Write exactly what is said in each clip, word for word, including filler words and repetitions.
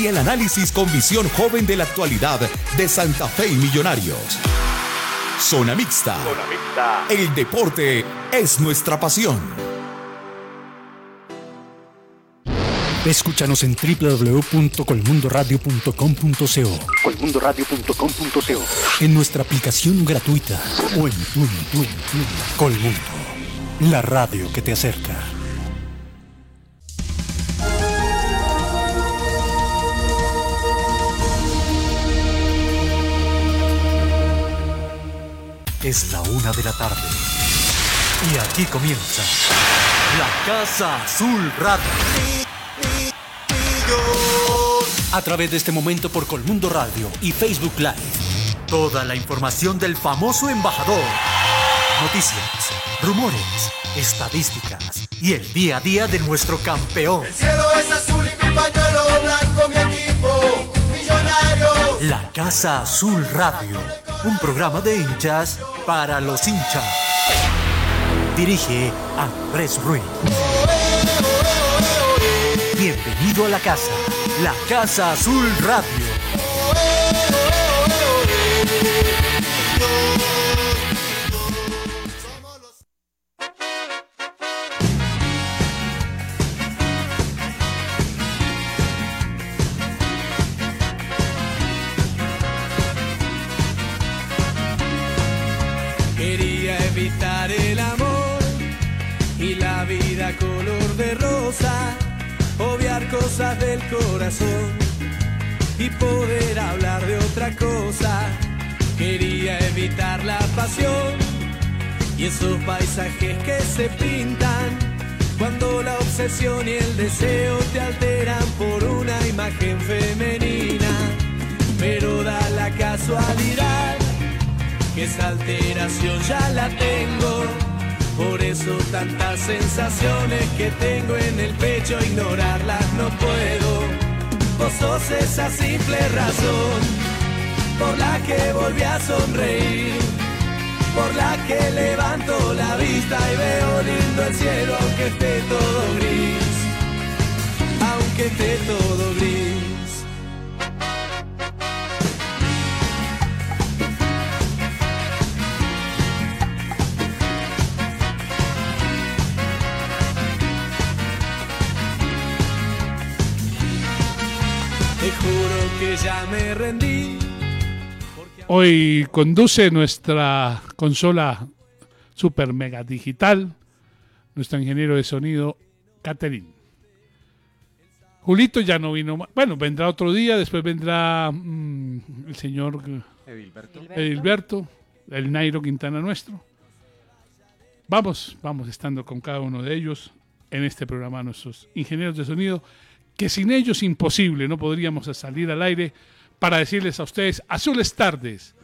y el análisis con visión joven de la actualidad de Santa Fe y Millonarios. Zona Mixta. Zona Mixta. El deporte es nuestra pasión. Escúchanos en doble u doble u doble u punto colmundo radio punto com punto co, colmundo radio punto com punto co, en nuestra aplicación gratuita o en Tune, Tune, Tune. Colmundo, la radio que te acerca. Es la una de la tarde y aquí comienza La Casa Azul Radio. A través de este momento por Colmundo Radio y Facebook Live. Toda la información del famoso embajador. Noticias, rumores, estadísticas y el día a día de nuestro campeón. El cielo es azul y mi pañuelo blanco, mi equipo, Millonarios. La Casa Azul Radio, un programa de hinchas para los hinchas. Dirige Andrés Ruiz. Bienvenido a la casa, la Casa Azul Radio. Quería evitar el amor y la vida color de rosa, obviar cosas del corazón y poder hablar de otra cosa. Quería evitar la pasión y esos paisajes que se pintan cuando la obsesión y el deseo te alteran por una imagen femenina. Pero da la casualidad que esa alteración ya la tengo. Por eso tantas sensaciones que tengo en el pecho, ignorarlas no puedo. Vos sos esa simple razón por la que volví a sonreír, por la que levanto la vista y veo lindo el cielo aunque esté todo gris, aunque esté todo gris. Ya me rendí. Hoy conduce nuestra consola super mega digital nuestro ingeniero de sonido Caterín. Julito ya no vino más. Bueno, vendrá otro día. Después vendrá mmm, el señor Edilberto. Edilberto, el Nairo Quintana nuestro. Vamos, vamos estando con cada uno de ellos en este programa, nuestros ingenieros de sonido, que sin ellos imposible, no podríamos salir al aire para decirles a ustedes azules tardes,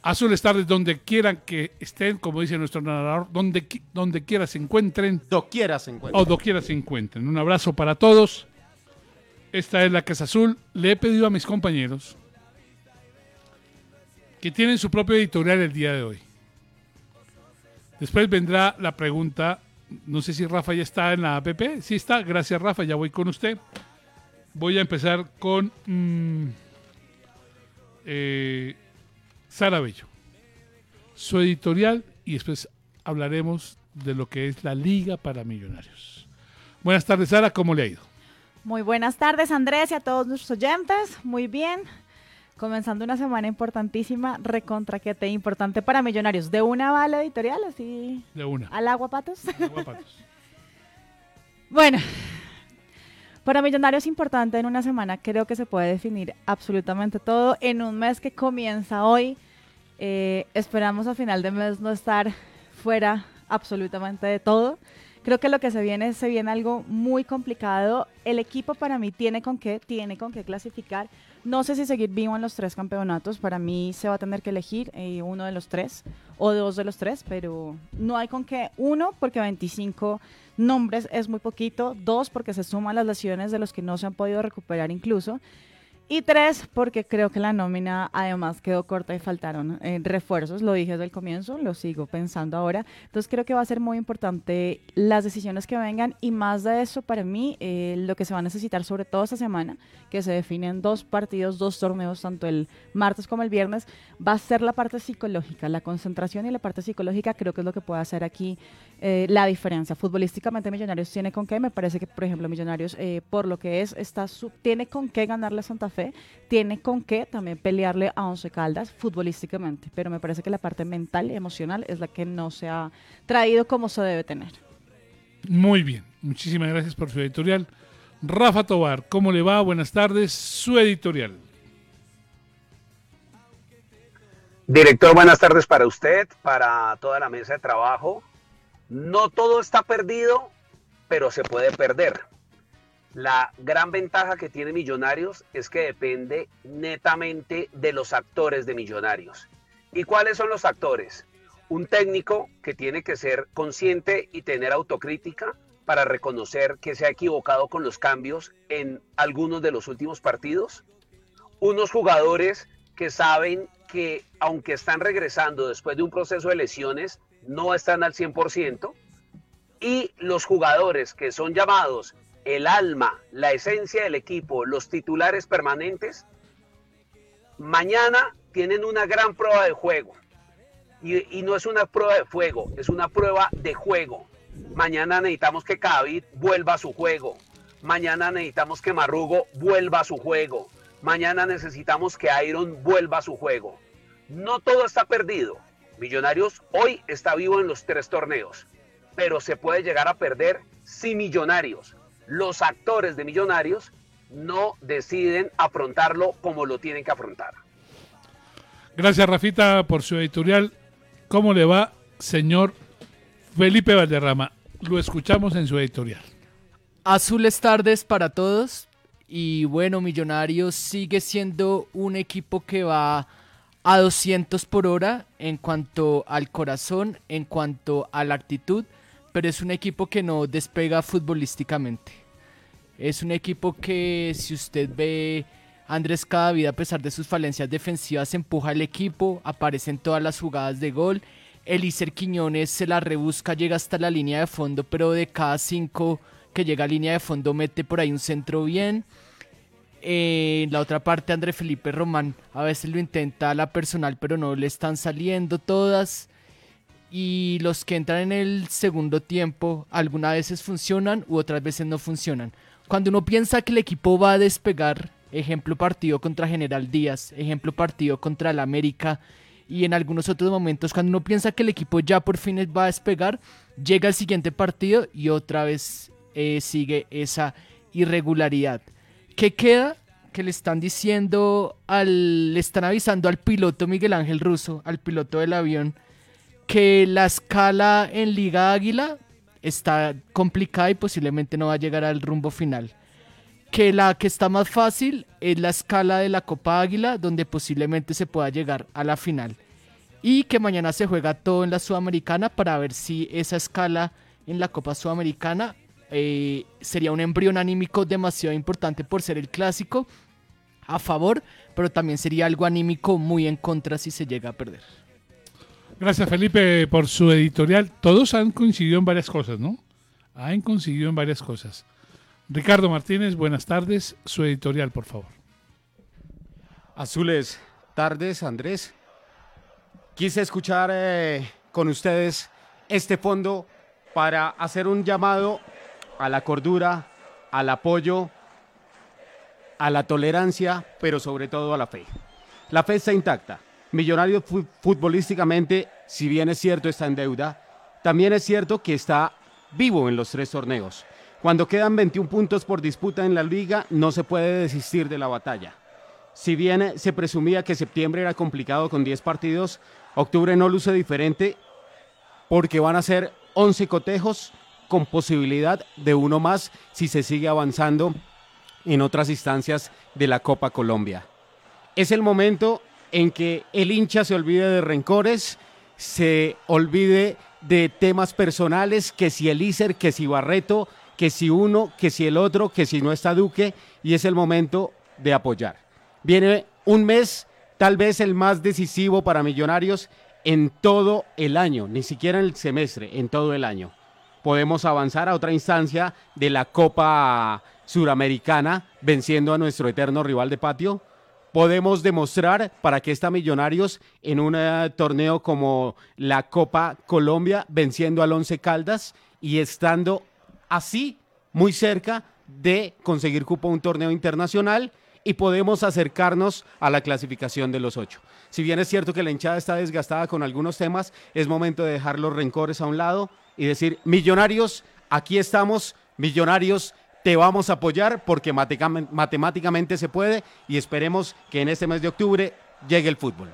azules tardes donde quieran que estén, como dice nuestro narrador, donde, donde quiera se encuentren. Doquiera se encuentren. O doquiera se encuentren. Un abrazo para todos. Esta es la Casa Azul. Le he pedido a mis compañeros que tienen su propio editorial el día de hoy. Después vendrá la pregunta, no sé si Rafa ya está en la app. Sí está, gracias Rafa, ya voy con usted. Voy a empezar con mmm, eh, Sara Bello, su editorial, y después hablaremos de lo que es la Liga para Millonarios. Buenas tardes, Sara, ¿cómo le ha ido? Muy buenas tardes, Andrés, y a todos nuestros oyentes. Muy bien, comenzando una semana importantísima, recontraquete importante para Millonarios. ¿De una va la editorial? Así. De una. ¿Al agua, patos? Al agua, patos. Bueno. Para Millonarios importante en una semana, creo que se puede definir absolutamente todo. En un mes que comienza hoy, eh, esperamos a final de mes no estar fuera absolutamente de todo. Creo que lo que se viene, se viene algo muy complicado. El equipo para mí tiene con qué, tiene con qué clasificar. No sé si seguir vivo en los tres campeonatos. Para mí se va a tener que elegir eh, uno de los tres o dos de los tres, pero no hay con qué. Uno, porque veinticinco nombres es muy poquito. Dos, porque se suman las lesiones de los que no se han podido recuperar incluso. Y tres, porque creo que la nómina además quedó corta y faltaron eh, refuerzos, lo dije desde el comienzo, lo sigo pensando ahora. Entonces creo que va a ser muy importante las decisiones que vengan y más de eso para mí, eh, lo que se va a necesitar sobre todo esta semana, que se definen dos partidos, dos torneos, tanto el martes como el viernes, va a ser la parte psicológica, la concentración y la parte psicológica creo que es lo que puede hacer aquí eh, la diferencia. Futbolísticamente Millonarios tiene con qué, me parece que por ejemplo Millonarios eh, por lo que es, está sub, tiene con qué ganarle a Santa Fe. Tiene con qué también pelearle a Once Caldas futbolísticamente, pero me parece que la parte mental y emocional es la que no se ha traído como se debe tener. Muy bien, muchísimas gracias por su editorial. Rafa Tovar, ¿cómo le va? Buenas tardes, su editorial. Director, buenas tardes para usted, para toda la mesa de trabajo. No todo está perdido, pero se puede perder. La gran ventaja que tiene Millonarios es que depende netamente de los actores de Millonarios. ¿Y cuáles son los actores? Un técnico que tiene que ser consciente y tener autocrítica para reconocer que se ha equivocado con los cambios en algunos de los últimos partidos. Unos jugadores que saben que aunque están regresando después de un proceso de lesiones, no están al cien por ciento. Y los jugadores que son llamados el alma, la esencia del equipo, los titulares permanentes, mañana tienen una gran prueba de juego. Y, y no es una prueba de fuego, es una prueba de juego. Mañana necesitamos que Cadavid vuelva a su juego. Mañana necesitamos que Marrugo vuelva a su juego. Mañana necesitamos que Iron vuelva a su juego. No todo está perdido. Millonarios hoy está vivo en los tres torneos, pero se puede llegar a perder si Millonarios, los actores de Millonarios, no deciden afrontarlo como lo tienen que afrontar. Gracias, Rafita, por su editorial. ¿Cómo le va, señor Felipe Valderrama? Lo escuchamos en su editorial. Azules tardes para todos. Y bueno, Millonarios sigue siendo un equipo que va a doscientos por hora en cuanto al corazón, en cuanto a la actitud, pero es un equipo que no despega futbolísticamente. Es un equipo que, si usted ve, Andrés Cadavid, a pesar de sus falencias defensivas, empuja el equipo, aparece en todas las jugadas de gol. Eliéser Quiñones se la rebusca, llega hasta la línea de fondo, pero de cada cinco que llega a línea de fondo mete por ahí un centro bien. Eh, en la otra parte, Andrés Felipe Román a veces lo intenta la personal, pero no le están saliendo todas. Y los que entran en el segundo tiempo, algunas veces funcionan u otras veces no funcionan. Cuando uno piensa que el equipo va a despegar, ejemplo partido contra General Díaz, ejemplo partido contra el América, y en algunos otros momentos, cuando uno piensa que el equipo ya por fin va a despegar, llega el siguiente partido y otra vez eh, sigue esa irregularidad. ¿Qué queda? Que le están diciendo, al, le están avisando al piloto Miguel Ángel Russo, al piloto del avión, que la escala en Liga Águila está complicada y posiblemente no va a llegar al rumbo final. Que la que está más fácil es la escala de la Copa Águila, donde posiblemente se pueda llegar a la final. Y que mañana se juega todo en la Sudamericana para ver si esa escala en la Copa Sudamericana eh, sería un embrión anímico demasiado importante por ser el clásico a favor, pero también sería algo anímico muy en contra si se llega a perder. Gracias, Felipe, por su editorial. Todos han coincidido en varias cosas, ¿no? Han coincidido en varias cosas. Ricardo Martínez, buenas tardes. Su editorial, por favor. Azules tardes, Andrés. Quise escuchar eh, con ustedes este fondo para hacer un llamado a la cordura, al apoyo, a la tolerancia, pero sobre todo a la fe. La fe está intacta. Millonarios futbolísticamente, si bien es cierto está en deuda, también es cierto que está vivo en los tres torneos. Cuando quedan veintiún puntos por disputa en la liga, no se puede desistir de la batalla. Si bien se presumía que septiembre era complicado con diez partidos, octubre no luce diferente porque van a ser once cotejos con posibilidad de uno más si se sigue avanzando en otras instancias de la Copa Colombia. Es el momento en que el hincha se olvide de rencores, se olvide de temas personales, que si Eliéser, que si Barreto, que si uno, que si el otro, que si no está Duque, y es el momento de apoyar. viene un mes, tal vez el más decisivo para Millonarios en todo el año, ni siquiera en el semestre, en todo el año. Podemos avanzar a otra instancia de la Copa Sudamericana, venciendo a nuestro eterno rival de patio. Podemos demostrar para qué está Millonarios en un uh, torneo como la Copa Colombia, venciendo al Once Caldas y estando así muy cerca de conseguir cupo a un torneo internacional, y podemos acercarnos a la clasificación de los ocho. Si bien es cierto que la hinchada está desgastada con algunos temas, es momento de dejar los rencores a un lado y decir: Millonarios, aquí estamos, Millonarios, te vamos a apoyar porque matemáticamente se puede, y esperemos que en este mes de octubre llegue el fútbol.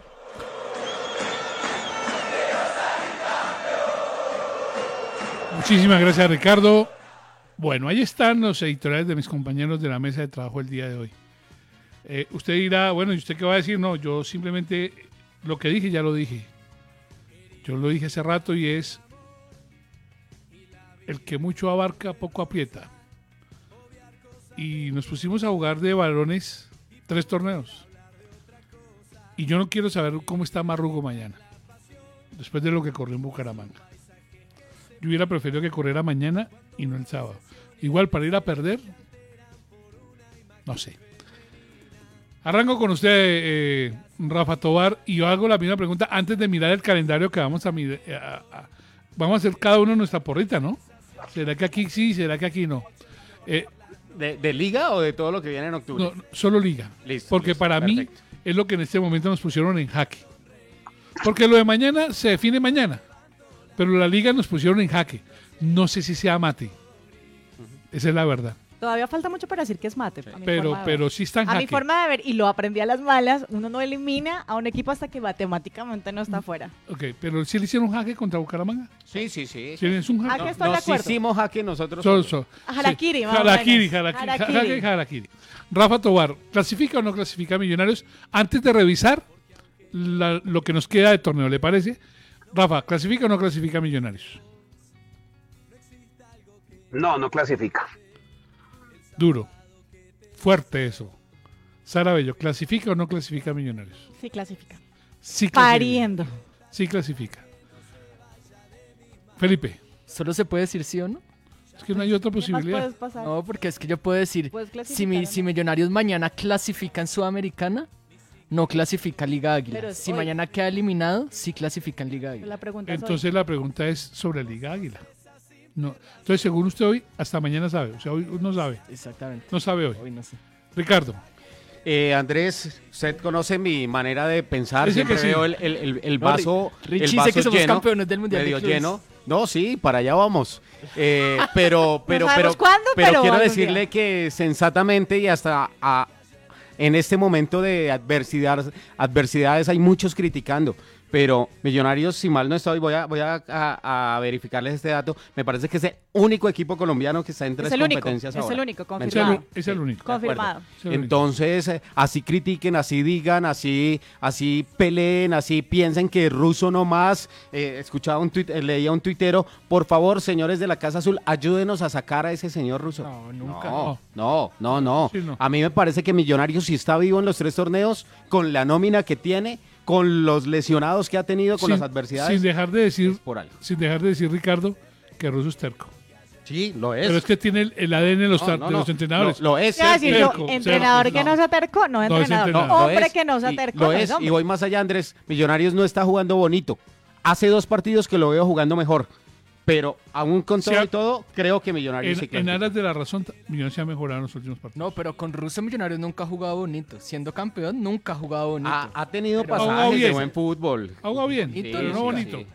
Muchísimas gracias, Ricardo. Bueno, ahí están los editoriales de mis compañeros de la mesa de trabajo el día de hoy. Eh, usted dirá, bueno, ¿y usted qué va a decir? No, yo simplemente lo que dije ya lo dije. Yo lo dije hace rato, y es: el que mucho abarca, poco aprieta. Y nos pusimos a jugar de balones tres torneos. Y yo no quiero saber cómo está Marrugo mañana, después de lo que corrió en Bucaramanga. Yo hubiera preferido que corriera mañana y no el sábado. Igual, para ir a perder, no sé. Arranco con usted, eh, Rafa Tovar, y yo hago la misma pregunta antes de mirar el calendario que vamos a mirar. A, a, vamos a hacer cada uno nuestra porrita, ¿no? ¿Será que aquí sí? ¿Será que aquí no? Eh, ¿De, ¿De liga o de todo lo que viene en octubre? No, solo liga. Listo, porque listo, para perfecto. Mí es lo que en este momento nos pusieron en jaque. Porque lo de mañana se define mañana, pero la liga nos pusieron en jaque. No sé si sea mate. Uh-huh. Esa es la verdad. Todavía falta mucho para decir que es mate. Sí. Pero, pero sí están jaque. A mi forma de ver, y lo aprendí a las malas, uno no elimina a un equipo hasta que matemáticamente no está fuera. Ok, pero ¿sí le hicieron jaque contra Bucaramanga? Sí, sí, sí. ¿Sí le hicieron jaque? No, no, nos hicimos jaque nosotros. So, so. Jarakiri, sí. vamos. Jarakiri, jarakiri, jarakiri. Jaque, jarakiri. Rafa Tovar, ¿clasifica o no clasifica a Millonarios? Antes de revisar la, lo que nos queda de torneo, ¿le parece? Rafa, ¿clasifica o no clasifica a Millonarios? No, no clasifica. Duro, fuerte eso. Sara Bello, ¿clasifica o no clasifica a Millonarios? Sí clasifica. Sí clasifica. Pariendo. Sí clasifica. Felipe. ¿Solo se puede decir sí o no? Es que no hay otra posibilidad. No, porque es que yo puedo decir, si, mi, si Millonarios mañana clasifica en Sudamericana, no clasifica Liga Águila. Si hoy mañana queda eliminado, sí clasifica en Liga Águila. La pregunta Entonces hoy. la pregunta es sobre Liga Águila. No. Entonces, según usted hoy, hasta mañana sabe. O sea, hoy no sabe. Exactamente. No sabe hoy. Hoy no sé. Ricardo. Eh, Andrés, usted conoce mi manera de pensar. Ese Siempre veo sí. el, el, el vaso, no, Richie, el vaso sé que somos lleno, campeones del Mundial medio de lleno. No, sí, para allá vamos. Eh, pero, pero, no pero, cuándo, pero, pero quiero decirle día. que sensatamente y hasta a, en este momento de adversidad, adversidades hay muchos criticando. Pero Millonarios, si mal no estoy, voy a voy a, a, a verificarles este dato. Me parece que es el único equipo colombiano que está en tres es el competencias único, ahora. Es el único, confirmado. Es el único. Confirmado. Entonces, así critiquen, así digan, así así peleen, así piensen que Russo no más. Eh, escuchaba un tuit, leía un tuitero: por favor, señores de la Casa Azul, ayúdenos a sacar a ese señor Russo. No, nunca. No, no, no. no, no. Sí, no. A mí me parece que Millonarios sí está vivo en los tres torneos, con la nómina que tiene, con los lesionados que ha tenido, con sin, las adversidades. Sin dejar de decir, por algo. sin dejar de decir, Ricardo, que Russo es terco. Sí, lo es. Pero es que tiene el, el A D N de los, no, tar, no, de los no, entrenadores. Lo, lo es. es decir, terco, entrenador no, que no sea terco, no, no entrenador. Es entrenador. No, hombre es, que no sea terco. Lo no es, es y voy más allá, Andrés. Millonarios no está jugando bonito. Hace dos partidos que lo veo jugando mejor. Pero aún con todo ha, y todo, creo que Millonarios en, se en aras de la razón, Millonarios se ha mejorado en los últimos partidos. No, pero con Russo Millonarios nunca ha jugado bonito. Siendo campeón, nunca ha jugado bonito. Ha, ha tenido pero pasajes de buen fútbol. Ha jugado bien, sí, pero no bonito. Sí.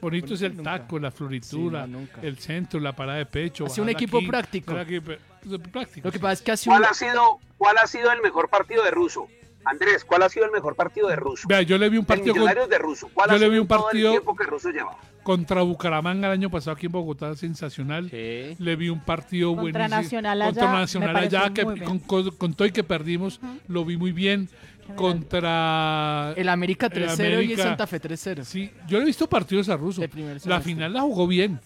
Bonito es el taco, la floritura, sí, no, el centro, la parada de pecho. Ha sido un equipo aquí, práctico. práctico. Lo que pasa es que ha sido ¿Cuál, un... ha sido, ¿Cuál ha sido el mejor partido de Russo? Andrés, ¿cuál ha sido el mejor partido de Russo? Vea, yo le vi un partido con Millonarios de Russo. ¿Cuál yo ha sido le vi un partido todo el tiempo que Russo llevaba? Contra Bucaramanga el año pasado aquí en Bogotá, sensacional. Sí. Le vi un partido contra buenísimo. Nacional allá, contra Nacional allá, que con, con, con todo y que perdimos, uh-huh. lo vi muy bien. Contra el América tres cero el América, y el Santa Fe tres cero. Sí, yo le he visto partidos a Russo. La final la jugó bien.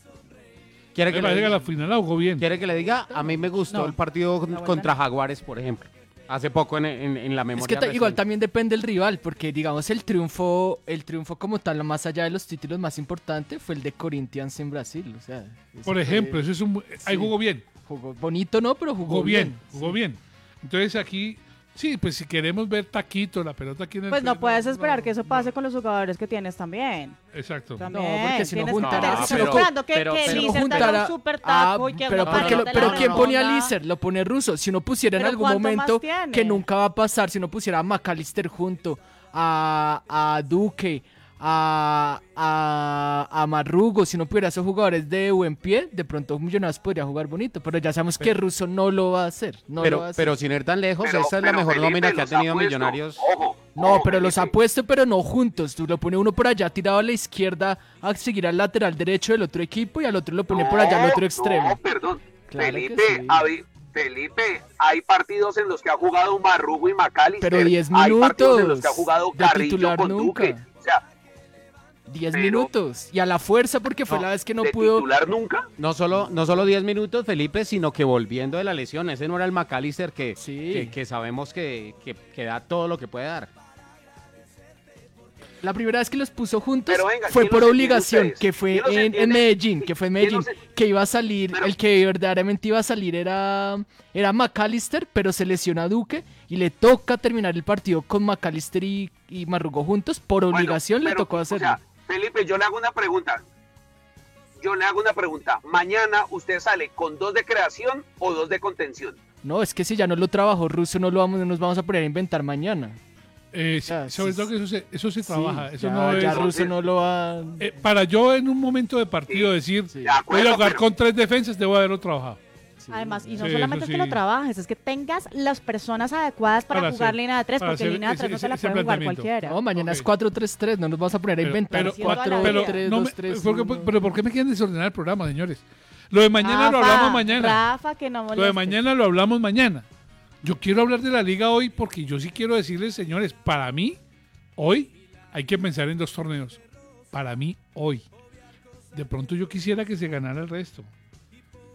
¿Quiere que le diga? La final la jugó bien. ¿Quiere que le diga? A mí me gustó no. el partido no, contra Jaguares, por ejemplo. hace poco en, en, en la memoria. Es que igual también depende del rival, porque digamos el triunfo, el triunfo como tal, más allá de los títulos más importantes, fue el de Corinthians en Brasil. O sea, por ejemplo, fue, eso es un, ahí sí, jugó bien. Jugó bonito, ¿no? Pero jugó, jugó bien, bien. Jugó sí. bien. Entonces aquí... Sí, pues si queremos ver taquito, la pelota aquí en el... Pues no puedes esperar no, que eso pase no. con los jugadores que tienes también. Exacto. También. No, porque si no juntará... No, pero, esperando que, pero, que pero, Lizer juntara, traiga un super taco ah, y que... Pero, no, porque lo, pero la ¿quién pone a Lizer? Lo pone Russo. Si no pusiera en algún momento, que nunca va a pasar, si no pusiera a Macalíster junto, a, a Duque, a, a, a Marrugo, si no pudiera esos jugadores de buen pie, de pronto Millonarios podría jugar bonito, pero ya sabemos pero, que Russo no lo va a hacer. No pero, lo va a hacer. Pero sin ir tan lejos, pero, esa es la mejor nómina que ha tenido ha Millonarios. Ojo, no, ojo, pero Felipe los ha puesto, pero no juntos. Tú lo pone uno por allá tirado a la izquierda a seguir al lateral derecho del otro equipo y al otro lo pone no, por allá al otro extremo. No, perdón. Claro Felipe, sí. hay, Felipe, hay partidos en los que ha jugado Marrugo y Macalíster. Pero diez minutos. Hay partidos en los que ha jugado Carrillo con nunca. Duque. O sea, diez minutos, y a la fuerza porque fue no, la vez que no de pudo... titular nunca? No solo no solo diez minutos, Felipe, sino que volviendo de la lesión, ese no era el Macalíster que, sí. que, que sabemos que, que, que da todo lo que puede dar. La primera vez que los puso juntos venga, fue por obligación, que fue en, en Medellín, que fue en Medellín, que iba a salir, pero... el que verdaderamente iba a salir era, era Macalíster, pero se lesiona a Duque y le toca terminar el partido con Macalíster y, y Marrugo juntos, por obligación bueno, pero, le tocó hacerlo. O sea, Felipe, yo le hago una pregunta. Yo le hago una pregunta. ¿Mañana usted sale con dos de creación o dos de contención? No, es que si ya no lo trabajó Russo, no lo vamos, no nos vamos a poner a inventar mañana. Eh, o sea, sí, sobre sí, todo que eso se, eso se trabaja. Sí, eso ya, no ya es, Russo no lo va. Eh, para yo en un momento de partido sí, decir, sí. de acuerdo, voy a jugar pero... con tres defensas, debo haberlo trabajado. Sí. Además, y no sí, solamente es que sí. lo trabajes, es que tengas las personas adecuadas para, para jugar línea de tres, porque línea de tres no se la puede jugar cualquiera. No, mañana okay. es cuatro tres tres, no nos vamos a poner a inventar cuatro tres dos tres. Pero ¿por qué me quieren desordenar el programa, señores? Lo de mañana Rafa, lo hablamos mañana. Rafa, que no moleste. Lo de mañana lo hablamos mañana. Yo quiero hablar de la liga hoy porque yo sí quiero decirles, señores, para mí, hoy hay que pensar en dos torneos. Para mí, hoy. De pronto yo quisiera que se ganara el resto.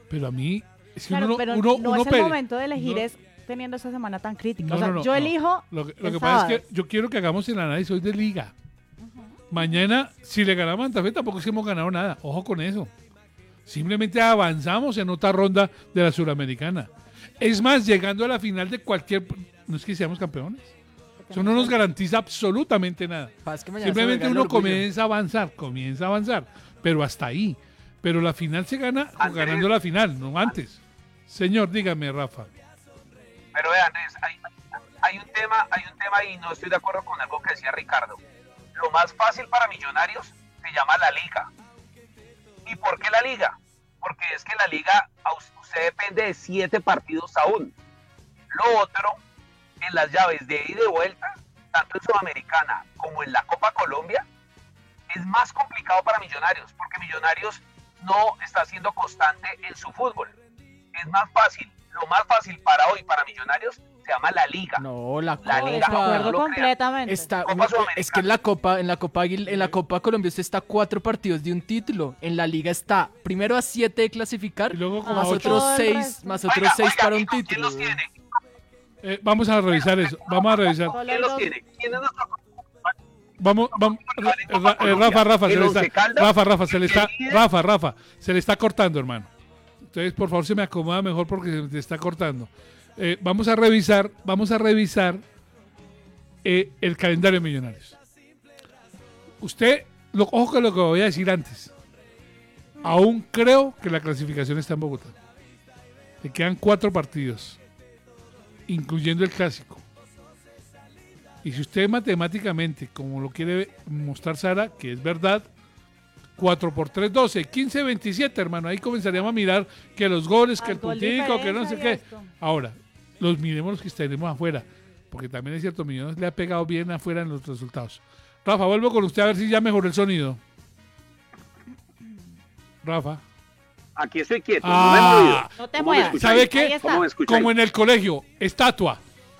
Pero a mí... Es que claro, uno, pero uno, no uno es el pelea. Momento de elegir no, es teniendo esta semana tan crítica. No, o sea, no, no, yo no. elijo Lo que, lo que pasa es que yo quiero que hagamos el análisis hoy de liga. Uh-huh. Mañana, si le ganamos a Santa Fe, tampoco es que hemos ganado nada. Ojo con eso. Simplemente avanzamos en otra ronda de la Sudamericana. Es más, llegando a la final de cualquier... No es que seamos campeones. Eso no nos garantiza absolutamente nada. Que Simplemente uno comienza a avanzar, comienza a avanzar. Pero hasta ahí. Pero la final se gana Andrés, ganando la final, no antes. Señor, dígame, Rafa. Pero vean, hay, hay un tema, hay un tema y no estoy de acuerdo con algo que decía Ricardo. Lo más fácil para Millonarios se llama la liga. ¿Y por qué la liga? Porque es que la liga, usted depende de siete partidos aún. Lo otro, en las llaves de ida y de vuelta, tanto en Sudamericana como en la Copa Colombia, es más complicado para Millonarios, porque Millonarios no está siendo constante en su fútbol. Es más fácil, lo más fácil para hoy, para Millonarios, se llama la Liga. No, la, la Copa. Liga, no lo completamente. Está, Copa es que en la Copa, en la Copa, en la Copa Colombia usted está a cuatro partidos de un título. En la Liga está primero a siete de clasificar, y luego como más, otros seis, más otros oiga, seis oiga, para un título. ¿Quién los tiene? Eh, vamos a revisar eso. Vamos a revisar. ¿Quién los tiene? ¿Quién es nuestro? Vamos, vamos, Rafa, Rafa, se le está, Rafa, Rafa, se le está, Rafa, Rafa, se le está cortando, hermano. Entonces, por favor, se me acomoda mejor porque se le está cortando. Eh, vamos a revisar, vamos a revisar eh, el calendario de Millonarios. Usted, lo, ojo con lo que voy a decir antes. Aún creo que la clasificación está en Bogotá. Le quedan cuatro partidos, incluyendo el clásico. Y si usted matemáticamente, como lo quiere mostrar Sara, que es verdad, cuatro por tres, doce, quince, veintisiete, hermano. Ahí comenzaríamos a mirar que los goles, que el puntico, que no sé qué. Esto. Ahora, los miremos los que estaremos afuera, porque también es cierto, Millonarios le ha pegado bien afuera en los resultados. Rafa, vuelvo con usted a ver si ya mejoró el sonido. Rafa. Aquí estoy quieto. Ah, no, me no te muevas. ¿Sabe qué? Como en el colegio, estatua.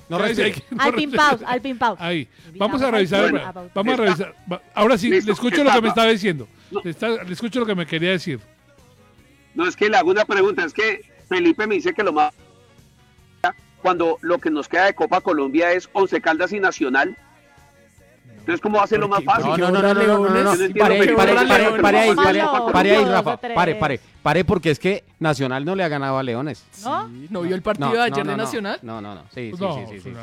No recibe, al no pin pause, al pin pause. Ahí. Vamos a revisar. Bueno, vamos a revisar. Ahora sí, listo, le escucho lo que me estaba diciendo. No. Le, está, le escucho lo que me quería decir. No, es que le hago una pregunta. Es que Felipe me dice que lo más cuando lo que nos queda de Copa Colombia es Once Caldas y Nacional? Entonces, ¿cómo va a ser lo más fácil? No, no, no, no, no, no, no. Pare, pare, pare ahí, pare ahí, Rafa. Pare, pare, pare, porque es que Nacional no le ha ganado a Leones. ¿No? ¿No vio el partido de ayer de Nacional? No, no, no. Sí, sí, sí.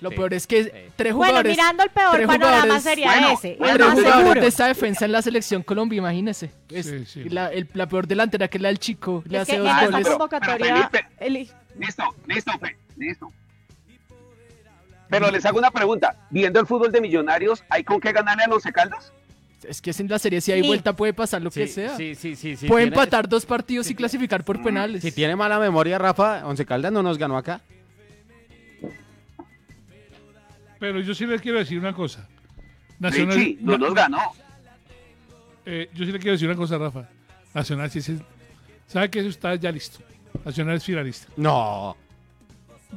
Lo peor es que tres jugadores... Bueno, mirando el peor panorama sería ese. Tres jugadores de esta defensa en la selección Colombia, imagínese. La peor delantera que es la del Chico. Le hace dos goles. Esta convocatoria... Listo, listo, listo. Pero les hago una pregunta, viendo el fútbol de Millonarios, ¿hay con qué ganarle a los Once Caldas? Es que en la serie, si hay sí. vuelta, puede pasar lo sí, que sea. Sí, sí, sí, sí, puede tiene... empatar dos partidos sí, y clasificar por penales. Si tiene mala memoria, Rafa, Once Caldas no nos ganó acá. Pero yo sí les quiero decir una cosa. Nacional Richie, no nos ganó. Eh, yo sí les quiero decir una cosa, Rafa. Nacional sí se... ¿Sabe que eso está ya listo? Nacional es finalista. No.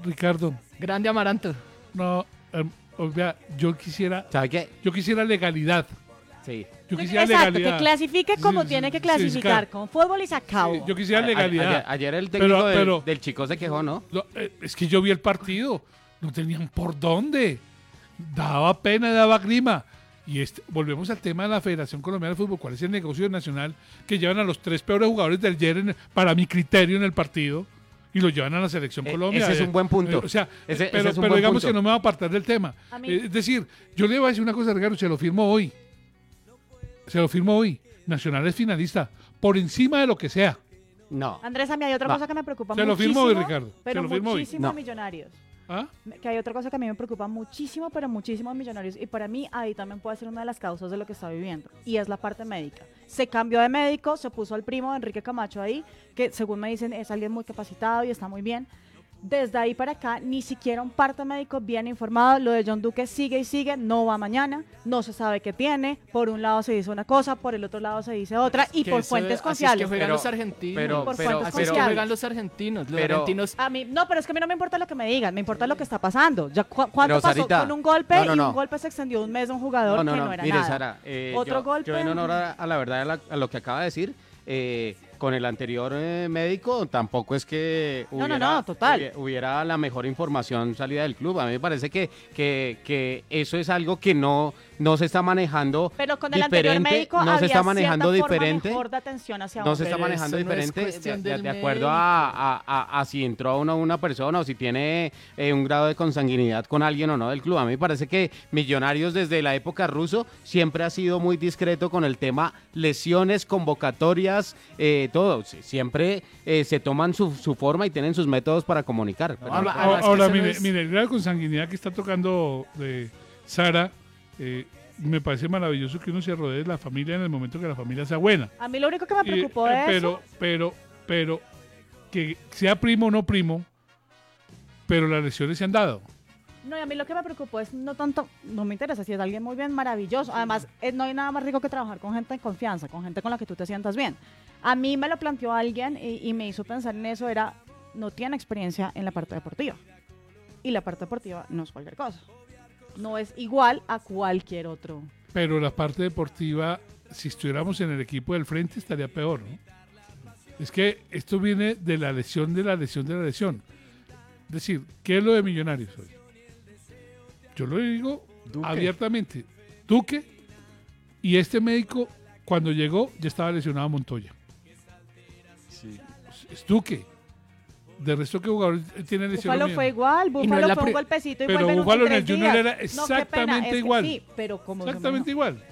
Ricardo. Grande Amaranto. No, um, o sea, yo quisiera... ¿Sabe qué? Yo quisiera legalidad. Sí. Yo quisiera Exacto, legalidad. Que clasifique como sí, tiene que clasificar, sí, con fútbol y se acabó. Sí, yo quisiera legalidad. Ayer, ayer el técnico pero, del, pero, del Chico se quejó, ¿no? ¿no? Es que yo vi el partido, no tenían por dónde. Daba pena, daba grima. Y este, volvemos al tema de la Federación Colombiana de Fútbol. ¿Cuál es el negocio nacional que llevan a los tres peores jugadores del ayer, para mi criterio, en el partido? Y lo llevan a la Selección eh, Colombia. Ese es un buen punto. Eh, o sea, ese, pero, ese es un pero buen digamos punto. Que no me va a apartar del tema. Eh, es decir, yo le voy a decir una cosa, Ricardo, se lo firmo hoy. Se lo firmo hoy. Nacional es finalista, por encima de lo que sea. No. Andrés, a mí hay otra no. cosa que me preocupa se muchísimo. Se lo firmo hoy, Ricardo. Pero se lo firmo muchísimo hoy. Millonarios. ¿Ah? Que hay otra cosa que a mí me preocupa muchísimo, pero muchísimo Millonarios. Y para mí, ahí también puede ser una de las causas de lo que está viviendo. Y es la parte médica. Se cambió de médico, se puso al primo Enrique Camacho ahí, que según me dicen es alguien muy capacitado y está muy bien. Desde ahí para acá, ni siquiera un parte médico bien informado. Lo de John Duque sigue y sigue, no va mañana, no se sabe qué tiene. Por un lado se dice una cosa, por el otro lado se dice otra, y por fuentes confiables. Así es que juegan los argentinos. Por fuentes confiables juegan los argentinos. Los argentinos. A mí, no, pero es que a mí no me importa lo que me digan, me importa lo que está pasando. Ya, cu- ¿Cuánto pero, pasó Sarita, con un golpe? No, no, no. Y un golpe se extendió un mes de un jugador no, no, que no, no era mire, nada. Sara, eh, otro yo, golpe. Yo en honor a, a la verdad a, la, a lo que acaba de decir. Eh, Con el anterior eh, médico tampoco es que hubiera, no, no, no, total. hubiera la mejor información salida del club. A mí me parece que, que, que eso es algo que no, no se está manejando Pero con el diferente, anterior médico no se está manejando diferente, mejor de atención hacia no se está manejando diferente no es de, de, de acuerdo a, a, a, a si entró una, una persona o si tiene eh, un grado de consanguinidad con alguien o no del club. A mí me parece que Millonarios desde la época Russo siempre ha sido muy discreto con el tema lesiones, convocatorias, eh, todo, siempre eh, se toman su, su forma y tienen sus métodos para comunicar. No, ahora, ahora, ahora mire, es... mire, la consanguinidad que está tocando de Sara, eh, me parece maravilloso que uno se rodee de la familia en el momento que la familia sea buena. A mí lo único que me preocupó eh, es... Pero, pero, pero, que sea primo o no primo, pero las lesiones se han dado. No, y a mí lo que me preocupó es no tanto, no me interesa, si es alguien muy bien, maravilloso. Además, es, no hay nada más rico que trabajar con gente en confianza, con gente con la que tú te sientas bien. A mí me lo planteó alguien y, y me hizo pensar en eso, era, no tiene experiencia en la parte deportiva. Y la parte deportiva no es cualquier cosa. No es igual a cualquier otro. Pero la parte deportiva, si estuviéramos en el equipo del frente, estaría peor, ¿no? Es que esto viene de la lesión, de la lesión, de la lesión. Es decir, ¿qué es lo de Millonarios hoy? Yo lo digo Duque. abiertamente. Duque y este médico, cuando llegó, ya estaba lesionado Montoya. Sí. Es Duque. De resto, ¿qué jugador tiene lesionado? Búfalo fue igual, Búfalo no fue pre... un golpecito y pero Búfalo en el Junior era exactamente no, igual. Sí, pero como exactamente igual.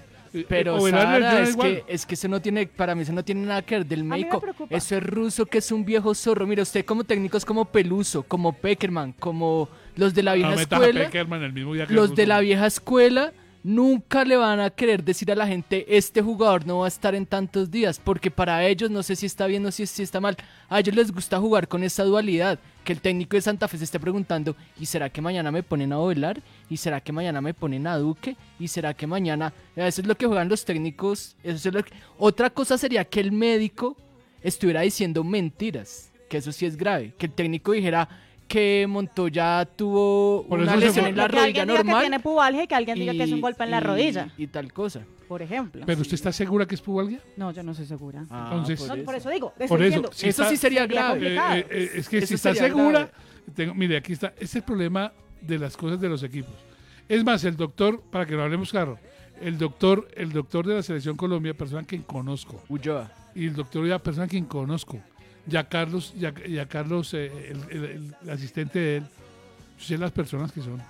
Pero Sara, es que, es que eso no tiene, para mí eso no tiene nada que ver del médico. Eso es Russo, que es un viejo zorro. Mira, usted como técnico es como Peluso, como Peckerman, como los de la vieja no, escuela. El mismo día que los de la vieja escuela nunca le van a querer decir a la gente, este jugador no va a estar en tantos días, porque para ellos, no sé si está bien o si, si está mal, a ellos les gusta jugar con esa dualidad, que el técnico de Santa Fe se esté preguntando, ¿y será que mañana me ponen a Ovelar? ¿Y será que mañana me ponen a Duque? ¿Y será que mañana...? Eso es lo que juegan los técnicos. Eso es lo que... Otra cosa sería que el médico estuviera diciendo mentiras, que eso sí es grave, que el técnico dijera... que Montoya tuvo por una lesión en la que rodilla normal. Que alguien diga que tiene pubalgia y que alguien diga y, que es un golpe en y, la rodilla. Y tal cosa. Por ejemplo. ¿Pero usted está segura que es pubalgia? No, yo no estoy segura. Ah, Entonces, por, eso. No, por eso digo. Por eso, si eso está, sí sería grave. Eh, eh, es que eso si está segura, grave. Tengo, mire, aquí está. Este es el problema de las cosas de los equipos. Es más, el doctor, para que no hablemos claro, el doctor, el doctor de la Selección Colombia, persona que conozco. Ulloa. Y el doctor Ulloa, persona que conozco. Ya Carlos, ya, ya Carlos eh, el, el, el, el asistente de él, yo sé las personas que son.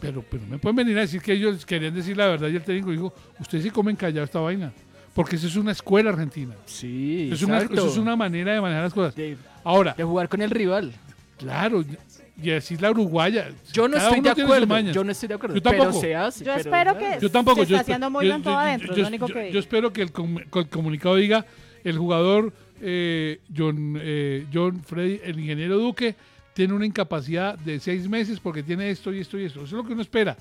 Pero, pero me pueden venir a decir que ellos querían decir la verdad y el técnico dijo, ustedes se comen callado esta vaina. Porque eso es una escuela argentina. Sí, eso es una, eso es una manera de manejar las cosas. De, Ahora, de jugar con el rival. Claro, y así la uruguaya. Yo no estoy de acuerdo. Yo no estoy de acuerdo. Yo tampoco. Pero se hace. Yo pero, espero que yo tampoco, se está yo haciendo muy bien todo adentro. Yo, yo, yo, yo espero que el, com, el comunicado diga el jugador eh, John, eh, John Freddy, el ingeniero Duque, tiene una incapacidad de seis meses porque tiene esto y esto y esto. Eso es lo que uno espera.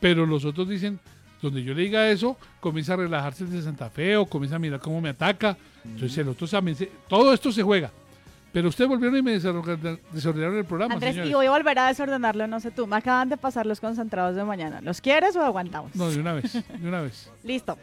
Pero los otros dicen, donde yo le diga eso, comienza a relajarse desde Santa Fe o comienza a mirar cómo me ataca. Mm. Entonces el otro también se, todo esto se juega. Pero ustedes volvieron y me desordenaron el programa, Andrés, señores. Y voy a volver a desordenarlo, no sé tú. Me acaban de pasar los concentrados de mañana. ¿Los quieres o aguantamos? No, de una vez, de una vez. Listo.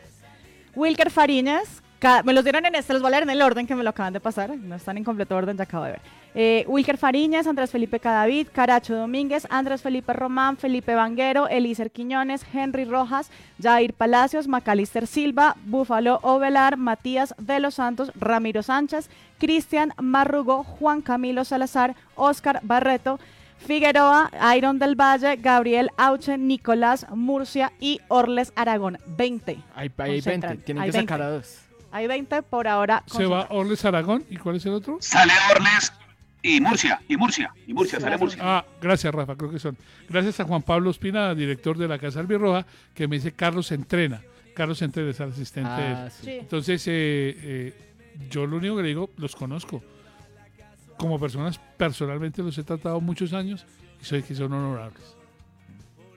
Wilker Fariñas, cada, me los dieron en este, los voy a leer en el orden que me lo acaban de pasar. No están en completo orden, ya acabo de ver. Eh, Wilker Fariñas, Andrés Felipe Cadavid, Caracho Domínguez, Andrés Felipe Román, Felipe Vanguero, Eliéser Quiñones, Henry Rojas, Jair Palacios, Macalíster Silva, Búfalo Ovelar, Matías de los Santos, Ramiro Sánchez, Cristian Marrugo, Juan Camilo Salazar, Oscar Barreto, Figueroa, Iron del Valle, Gabriel Auche, Nicolás Murcia y Orles Aragón. veinte. Hay, hay veinte, tienen hay que veinte. Sacar a dos. Hay veinte por ahora. Se va Orles Aragón, ¿y cuál es el otro? Sale Orles y Murcia, y Murcia, y Murcia, sale Murcia. Ah, gracias, Rafa, creo que son. Gracias a Juan Pablo Espina, director de la Casa Albirroja, que me dice Carlos entrena. Carlos entrena es el asistente. Ah, sí. Entonces, eh, eh, yo lo único que le digo, los conozco. Como personas, personalmente los he tratado muchos años y sé que son honorables.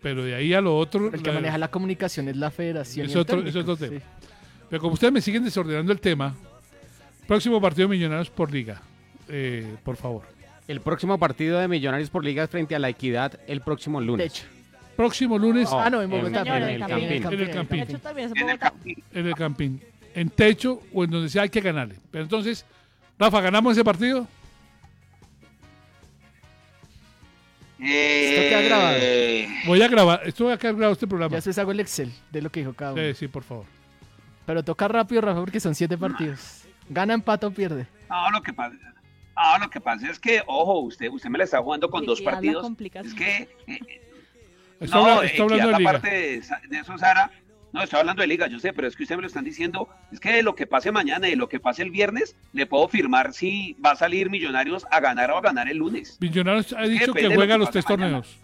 Pero de ahí a lo otro... Pero el que la, maneja la comunicación es la federación. Es otro, es otro tema. Sí. Pero como ustedes me siguen desordenando el tema, próximo partido de Millonarios por Liga. Eh, por favor. El próximo partido de Millonarios por Liga frente a La Equidad el próximo lunes. De hecho. Próximo lunes. Oh, ah, no, en Bogotá. En el Campín. En el Campín. En el Campín. En techo o en donde sea, hay que ganarle. Pero entonces, Rafa, ¿ganamos ese partido? Eh... Esto queda grabado. Voy a grabar. Esto va a quedar grabado este programa. Ya se sacó el Excel de lo que dijo cada uno. Sí, sí, por favor. Pero toca rápido, Rafa, porque son siete partidos. Gana, empata o pierde. Ah, lo que pasa, ah, lo que pasa es que, ojo, usted usted me la está jugando con sí, dos partidos. Es que... Eh, está no, habla, está eh, hablando de Liga. Aparte de, de eso, Sara... No, estoy hablando de Liga, yo sé, pero es que ustedes me lo están diciendo. Es que lo que pase mañana y lo que pase el viernes, le puedo firmar si va a salir Millonarios a ganar o a ganar el lunes. Millonarios ha dicho que juega los tres torneos.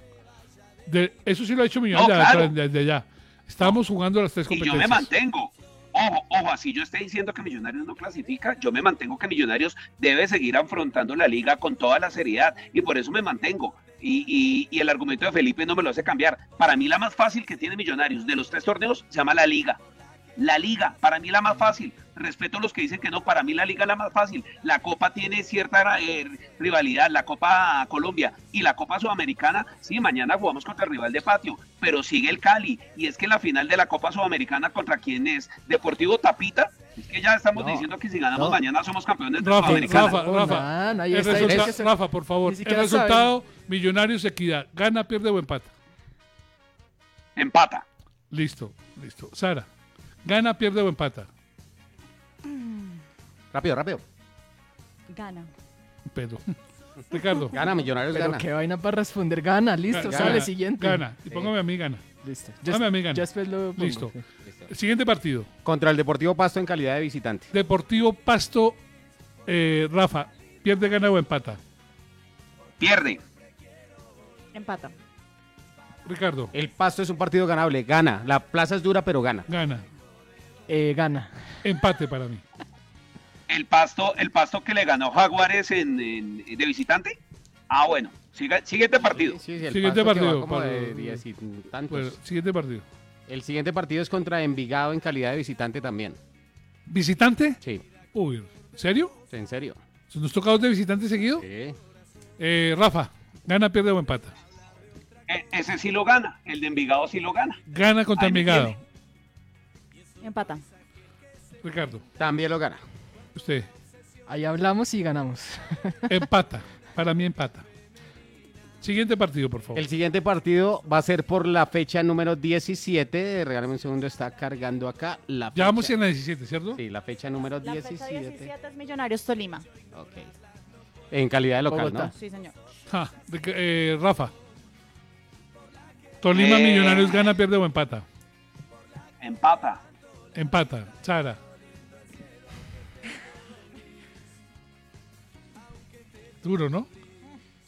De, eso sí lo ha hecho Millonarios no, claro. desde allá. Estamos jugando las tres competencias. Y yo me mantengo. Ojo, ojo, así yo estoy diciendo que Millonarios no clasifica, yo me mantengo que Millonarios debe seguir afrontando la liga con toda la seriedad, y por eso me mantengo, y, y, y el argumento de Felipe no me lo hace cambiar. Para mí la más fácil que tiene Millonarios de los tres torneos se llama la liga, la liga, para mí la más fácil, respeto a los que dicen que no, para mí la liga es la más fácil, la Copa tiene cierta eh, rivalidad, la Copa Colombia y la Copa Sudamericana, sí, mañana jugamos contra el rival de patio, pero sigue el Cali, y es que la final de la Copa Sudamericana contra quién es, Deportivo Tapita, es que ya estamos no, diciendo que si ganamos no. mañana somos campeones de la Sudamericana. Rafa, Rafa, no, el resulta- se... Rafa, por favor, el resultado, saben. Millonarios Equidad, gana, pierde o empata. Empata. Listo, listo. Sara. ¿Gana, pierde o empata? Mm. Rápido, rápido. Gana. Pero, Ricardo. Gana, Millonarios pero gana. Qué vaina para responder. Gana, listo. Gana, sale, siguiente. Gana. Y póngame sí. a mí, gana. Listo. Póngame a mí, gana. Lo listo. listo. Siguiente partido. Contra el Deportivo Pasto en calidad de visitante. Deportivo Pasto, eh, Rafa, ¿pierde, gana o empata? Pierde. Empata. Ricardo. El Pasto es un partido ganable. Gana. La plaza es dura, pero gana. Gana. Eh, gana. Empate para mí. El Pasto, el Pasto que le ganó Jaguares en, en de visitante. Ah, bueno. Siga, siguiente partido. Sí, sí, sí, el siguiente partido. Como para... de diez y tantos. Bueno, siguiente partido. El siguiente partido es contra Envigado en calidad de visitante también. ¿Visitante? Sí. Uy, ¿en serio? Sí, en serio. ¿Son los tocados de visitante seguido? Sí. Eh, Rafa, ¿gana, pierde o empata? E- ese sí lo gana. El de Envigado sí lo gana. Gana contra Envigado. Empata. Ricardo. También lo gana. Usted. Ahí hablamos y ganamos. Empata. Para mí empata. Siguiente partido, por favor. El siguiente partido va a ser por la fecha número diecisiete. Regálame un segundo, está cargando acá la fecha. Ya vamos en la diecisiete, ¿cierto? Sí, la fecha número la diecisiete. La fecha diecisiete es Millonarios Tolima. Ok. En calidad de local, Bogotá, ¿no? Sí, señor. Ah, eh, Rafa. Tolima, eh... Millonarios gana, pierde o empata. Empata. Empata. Sara. Duro, ¿no?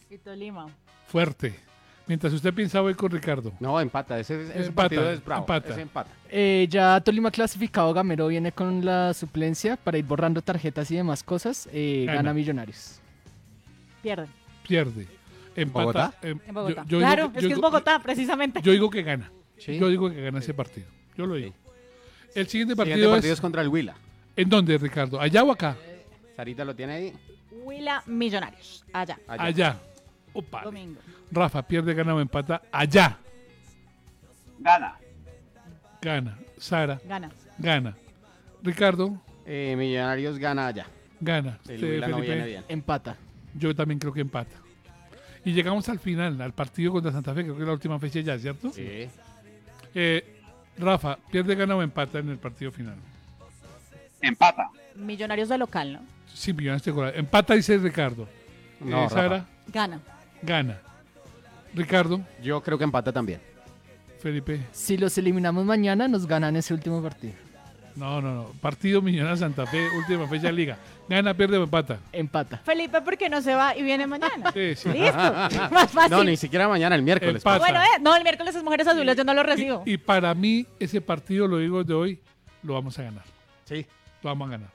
Y Tolima. Fuerte. Mientras usted pensaba hoy con Ricardo. No, empata. Ese, ese empata, partido es bravo. Empata. Ese empata. Eh, ya Tolima clasificado, Gamero viene con la suplencia para ir borrando tarjetas y demás cosas. Eh, gana. gana Millonarios. Pierde. Pierde. Empata. ¿Bogotá? Eh, en Bogotá. Yo, yo claro, digo, es que es Bogotá, precisamente. Yo digo que gana. ¿Sí? Yo digo que gana ese partido. Yo lo digo. Sí. El siguiente partido, siguiente partido es, es contra el Huila. ¿En dónde, Ricardo? ¿Allá o acá? Eh, Sarita lo tiene ahí. Huila Millonarios. Allá. Allá. Allá. Opa. Domingo. Rafa, pierde, gana o empata. Allá. Gana. Gana. Sara. Gana. Gana. Ricardo. Eh, Millonarios gana allá. Gana. El Huila no viene bien. Empata. Yo también creo que empata. Y llegamos al final, al partido contra Santa Fe, creo que es la última fecha ya, ¿cierto? Sí. Eh, Rafa, ¿pierde, gana o empata en el partido final? Empata. Millonarios de local, ¿no? Sí, Millonarios de local. Empata, dice Ricardo. No, eh, Sara. Gana. Gana. Ricardo. Yo creo que empata también. Felipe. Si los eliminamos mañana, nos ganan ese último partido. No, no, no. Partido Millonarios Santa Fe, última fecha de liga. Gana, pierde o empata. Empata. Felipe, porque no se va y viene mañana. Sí, sí. Listo. Más fácil. No, ni siquiera mañana, el miércoles. Empata. Bueno, eh, no, el miércoles es Mujeres Azules, y, yo no lo recibo. Y, y para mí, ese partido, lo digo de hoy, lo vamos a ganar. Sí. Lo vamos a ganar.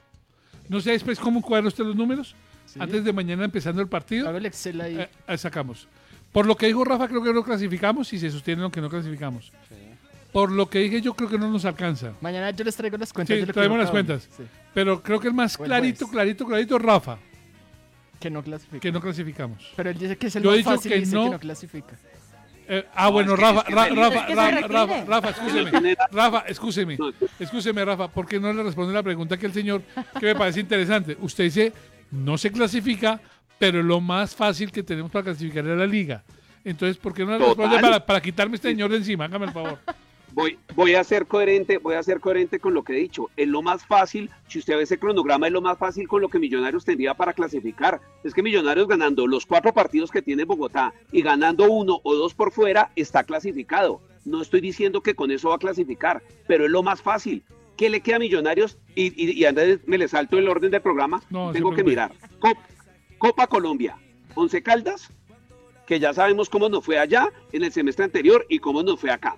No sé después cómo cuadra usted los números. Sí. Antes de mañana empezando el partido. A ver el Excel ahí. Eh, eh, sacamos. Por lo que dijo Rafa, creo que lo clasificamos y se sostiene lo que no clasificamos. Sí. Por lo que dije, yo creo que no nos alcanza. Mañana yo les traigo las cuentas. Sí, traemos las cuentas. Sí. Pero creo que el más buen clarito, juez. clarito, clarito, Rafa. Que no clasificamos. Que no clasificamos. Pero él dice que es el yo más fácil que y dice no, que no clasifica. Eh, ah, no, bueno, es que, Rafa, es que Rafa, Rafa, es que Rafa, Rafa, excúseme. Rafa, excúseme. Excúseme, Rafa, porque no le respondí la pregunta que el señor, que me parece interesante. Usted dice, no se clasifica, pero lo más fácil que tenemos para clasificar es la liga. Entonces, ¿por qué no le responde para, para quitarme este señor de encima? Hágame el favor. Voy, voy a ser coherente, voy a ser coherente con lo que he dicho. Es lo más fácil, si usted ve ese cronograma, es lo más fácil con lo que Millonarios tendría para clasificar. Es que Millonarios ganando los cuatro partidos que tiene Bogotá y ganando uno o dos por fuera, está clasificado. No estoy diciendo que con eso va a clasificar, pero es lo más fácil. ¿Qué le queda a Millonarios? Y, y, y antes me le salto el orden del programa, no, tengo que mirar. Cop, Copa Colombia, Once Caldas, que ya sabemos cómo nos fue allá en el semestre anterior y cómo nos fue acá.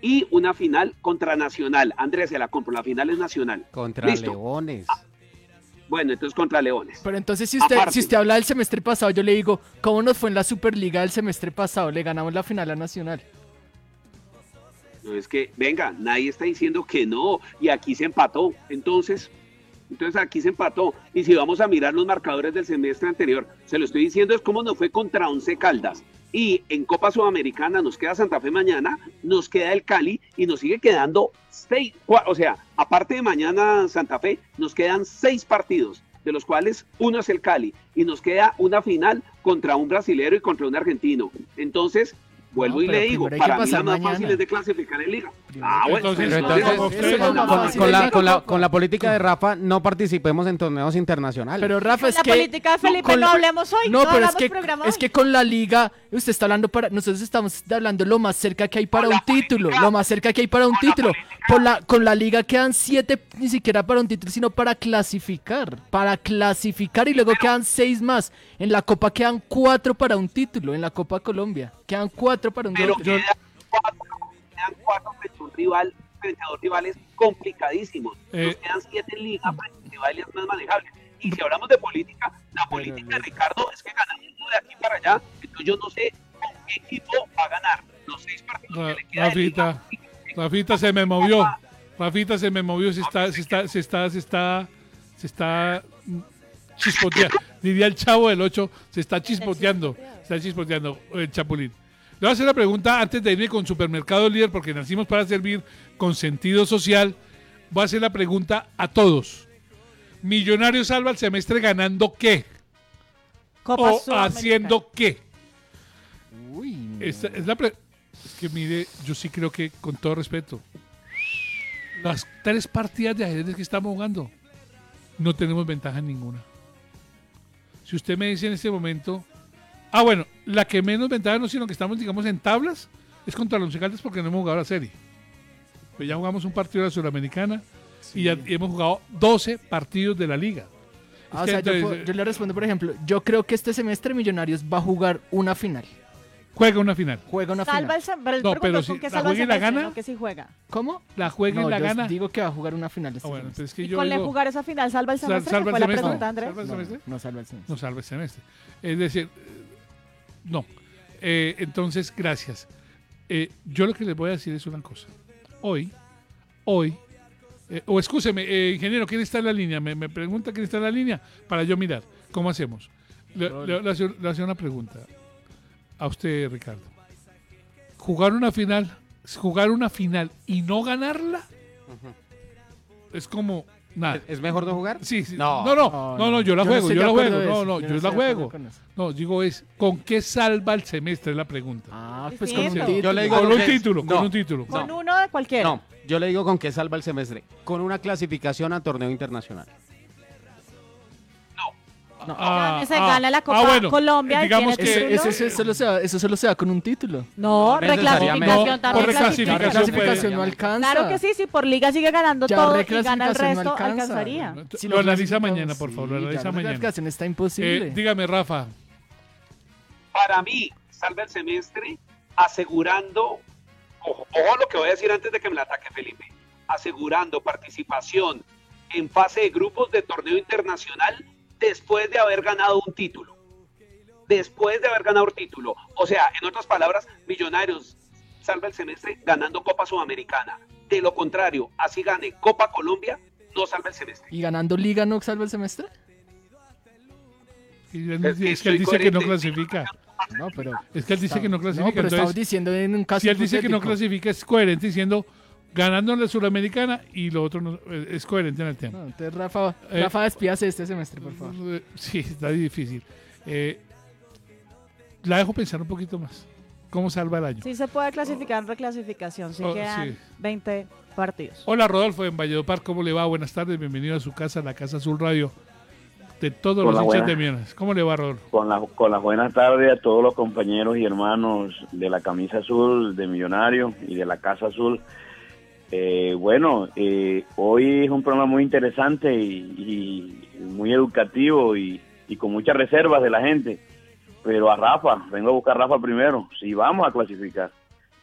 Y una final contra Nacional. Andrés, se la compro, la final es Nacional. Contra ¿Listo? Leones. Ah, bueno, entonces contra Leones. Pero entonces si usted, si usted habla del semestre pasado, yo le digo, ¿cómo nos fue en la Superliga del semestre pasado? Le ganamos la final a Nacional. No, es que, venga, nadie está diciendo que no, y aquí se empató. Entonces, entonces aquí se empató. Y si vamos a mirar los marcadores del semestre anterior, se lo estoy diciendo, es cómo nos fue contra Once Caldas. Y en Copa Sudamericana nos queda Santa Fe mañana, nos queda el Cali y nos sigue quedando seis, o sea, aparte de mañana Santa Fe, nos quedan seis partidos, de los cuales uno es el Cali y nos queda una final contra un brasilero y contra un argentino. Entonces, vuelvo no, y le digo, para mí la más fácil es de clasificar en liga. Ah, bueno. Entonces, entonces, no, con, con, la, con, la, con la política de Rafa, no participemos en torneos internacionales. Pero Rafa, es la que... La política de Felipe no, no hablemos hoy, no, no pero es que, es que con la liga, usted está hablando para... Nosotros estamos hablando lo más cerca que hay para un título, lo más cerca que hay para un título. Con la, con la liga quedan siete, ni siquiera para un título, sino para clasificar, para clasificar y luego quedan seis más. En la Copa quedan cuatro para un título, en la Copa Colombia. Quedan cuatro. Para un pero quedan cuatro, quedan cuatro frente a un rival, frente a dos rivales complicadísimos. Eh, Nos quedan siete en liga frente a rivales más manejables. Y si hablamos de política, la política de Ricardo es que ganamos de aquí para allá. Entonces yo no sé con qué equipo va a ganar los seis partidos Ra- que le quedan. Rafita, Rafita se me movió. Rafita se me movió. Se está, se está, se está, se está, se está chispoteando. Diría el chavo del ocho, se está chispoteando. Se está chispoteando el Chapulín. Le voy a hacer la pregunta antes de irme con Supermercado Líder, porque nacimos para servir con sentido social. Voy a hacer la pregunta a todos. ¿Millonarios salva el semestre ganando qué? Copa ¿O haciendo qué? Uy. No. Esta es la pre- es que mire, yo sí creo que, con todo respeto, las tres partidas de ajedrez que estamos jugando, no tenemos ventaja ninguna. Si usted me dice en este momento, ah, bueno, la que menos ventaja no, sino que estamos, digamos, en tablas, es contra los Once Caldas porque no hemos jugado la serie. Pues ya jugamos un partido de la Sudamericana, sí, y ya hemos jugado doce partidos de la Liga. Ah, o sea, entonces, yo, puedo, yo le respondo, por ejemplo, yo creo que este semestre Millonarios va a jugar una final. Juega una final. Juega una salva final. El, pero el no, pero si la juega y la gana. No, que si juega. ¿Cómo? La juega y no, la yo gana. Digo que va a jugar una final. Este ah, bueno, es que ¿y yo con digo, le jugar esa final salva el semestre? Salva el semestre. No, ¿salva el semestre? No, no salva el semestre. No salva el semestre. Es decir, no. Eh, entonces, gracias. Eh, yo lo que les voy a decir es una cosa. Hoy, hoy, eh, o oh, escúcheme, eh, ingeniero, ¿quién está en la línea? Me, me pregunta quién está en la línea para yo mirar. ¿Cómo hacemos? Le, le, le, hace, le hace una pregunta. A usted, Ricardo, jugar una final, jugar una final y no ganarla, uh-huh, es como nada. ¿Es mejor no jugar? Sí, sí. No, no, no, no, no, no, yo la yo juego, no yo la juego, no, no, yo, yo no la juego. No, digo es, ¿con qué salva el semestre? Es la pregunta. Ah, pues con un título. Yo le digo con un título, no, con un título. No, con uno de cualquiera. No, yo le digo con qué salva el semestre, con una clasificación a torneo internacional. No. Ah, se gana ah, la Copa ah, bueno, Colombia. Digamos que eso, eso, eso, solo se da, eso solo se da con un título. No, reclasificación no, también. Por reclasificación, reclasificación no alcanza. Claro que sí, si por liga sigue ganando ya todo y gana el resto, no alcanza. Alcanzaría. Bueno, si lo, lo analiza mañana, por favor. Sí, lo analiza mañana. La reclasificación está imposible. Eh, dígame, Rafa. Para mí, salva el semestre asegurando, ojo, ojo lo que voy a decir antes de que me la ataque Felipe, asegurando participación en fase de grupos de torneo internacional después de haber ganado un título, después de haber ganado un título, o sea, en otras palabras, Millonarios salva el semestre ganando Copa Sudamericana, de lo contrario, así gane Copa Colombia, no salva el semestre. ¿Y ganando Liga no salva el semestre? Y él, es, es que él dice que no clasifica. No, pero es que él dice está, que no clasifica. No, pero entonces, diciendo en un caso si él hipotético. Dice que no clasifica, es coherente diciendo ganando en la Sudamericana y lo otro no, es coherente en el tema. No, entonces, Rafa, eh, Rafa, despídase este semestre, por favor. Sí, está difícil. Eh, la dejo pensar un poquito más. ¿Cómo salva el año? Sí se puede clasificar en oh, reclasificación, sí oh, quedan sí. veinte partidos. Hola, Rodolfo, en Valledupar, ¿cómo le va? Buenas tardes, bienvenido a su casa, la Casa Azul Radio, de todos con los hinchas de Millonarios. ¿Cómo le va, Rodolfo? Con las con la buenas tardes a todos los compañeros y hermanos de la Camisa Azul, de Millonarios y de la Casa Azul. Eh, bueno, eh, hoy es un programa muy interesante y, y muy educativo y, y con muchas reservas de la gente, pero a Rafa, vengo a buscar a Rafa primero, si vamos a clasificar,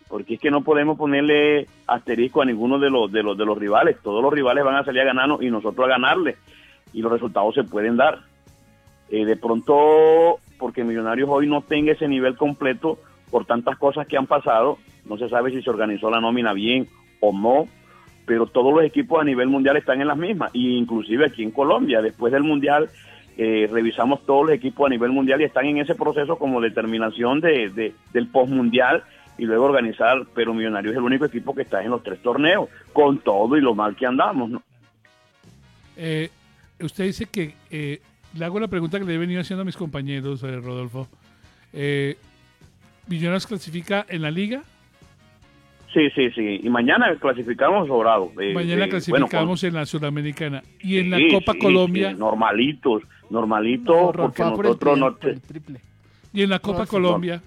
porque es que no podemos ponerle asterisco a ninguno de los de los de los rivales, todos los rivales van a salir a ganarnos y nosotros a ganarles, y los resultados se pueden dar, eh, de pronto porque Millonarios hoy no tenga ese nivel completo por tantas cosas que han pasado, no se sabe si se organizó la nómina bien o no, pero todos los equipos a nivel mundial están en las mismas, e inclusive aquí en Colombia, después del mundial eh, revisamos todos los equipos a nivel mundial y están en ese proceso como de terminación de, de, del postmundial y luego organizar, pero Millonarios es el único equipo que está en los tres torneos, con todo y lo mal que andamos, ¿no? Eh, usted dice que, eh, le hago la pregunta que le he venido haciendo a mis compañeros, eh, Rodolfo, eh, ¿Millonarios clasifica en la Liga? Sí, sí, sí. Y mañana clasificamos sobrado. Eh, mañana eh, clasificamos bueno, con... en la Sudamericana. Y en sí, la Copa sí, Colombia... Sí, normalitos, normalitos, no, porque nosotros por no... Te... Y en la Copa no, Colombia...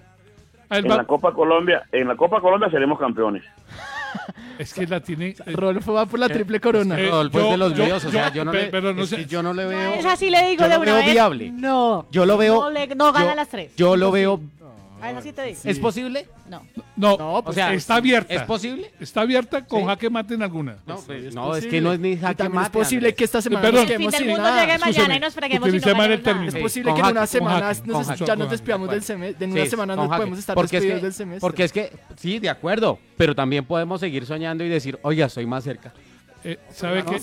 No. En, va... la Copa Colombia, en la Copa Colombia seremos campeones. Es que la tiene... Eh, Rodolfo va por la triple corona. Eh, Rodolfo yo, es de los míos, o sea, yo no, pe, le, no sé. Yo no le veo... No, esa sí le digo yo de una vez. Viable. No, yo lo veo... No, le, no gana yo, las tres. Yo lo veo... Ah, ¿sí te dice? ¿Es sí. posible? No. No, no pues, o sea, está abierta. ¿Es posible? Está abierta con sí. jaque mate en alguna. No, pues, es, no es que no es ni jaque mate. Es posible que esta semana nos quedemos sin nada. El fin del mundo llegue mañana Súseme. Y nos freguemos y no ganemos nada. Es posible que en una semana ya nos despidamos del semestre. En una semana no podemos estar despedidos del semestre. Porque es que, sí, de acuerdo, pero también podemos seguir soñando y decir, oiga, estoy más cerca. ¿Sabe qué?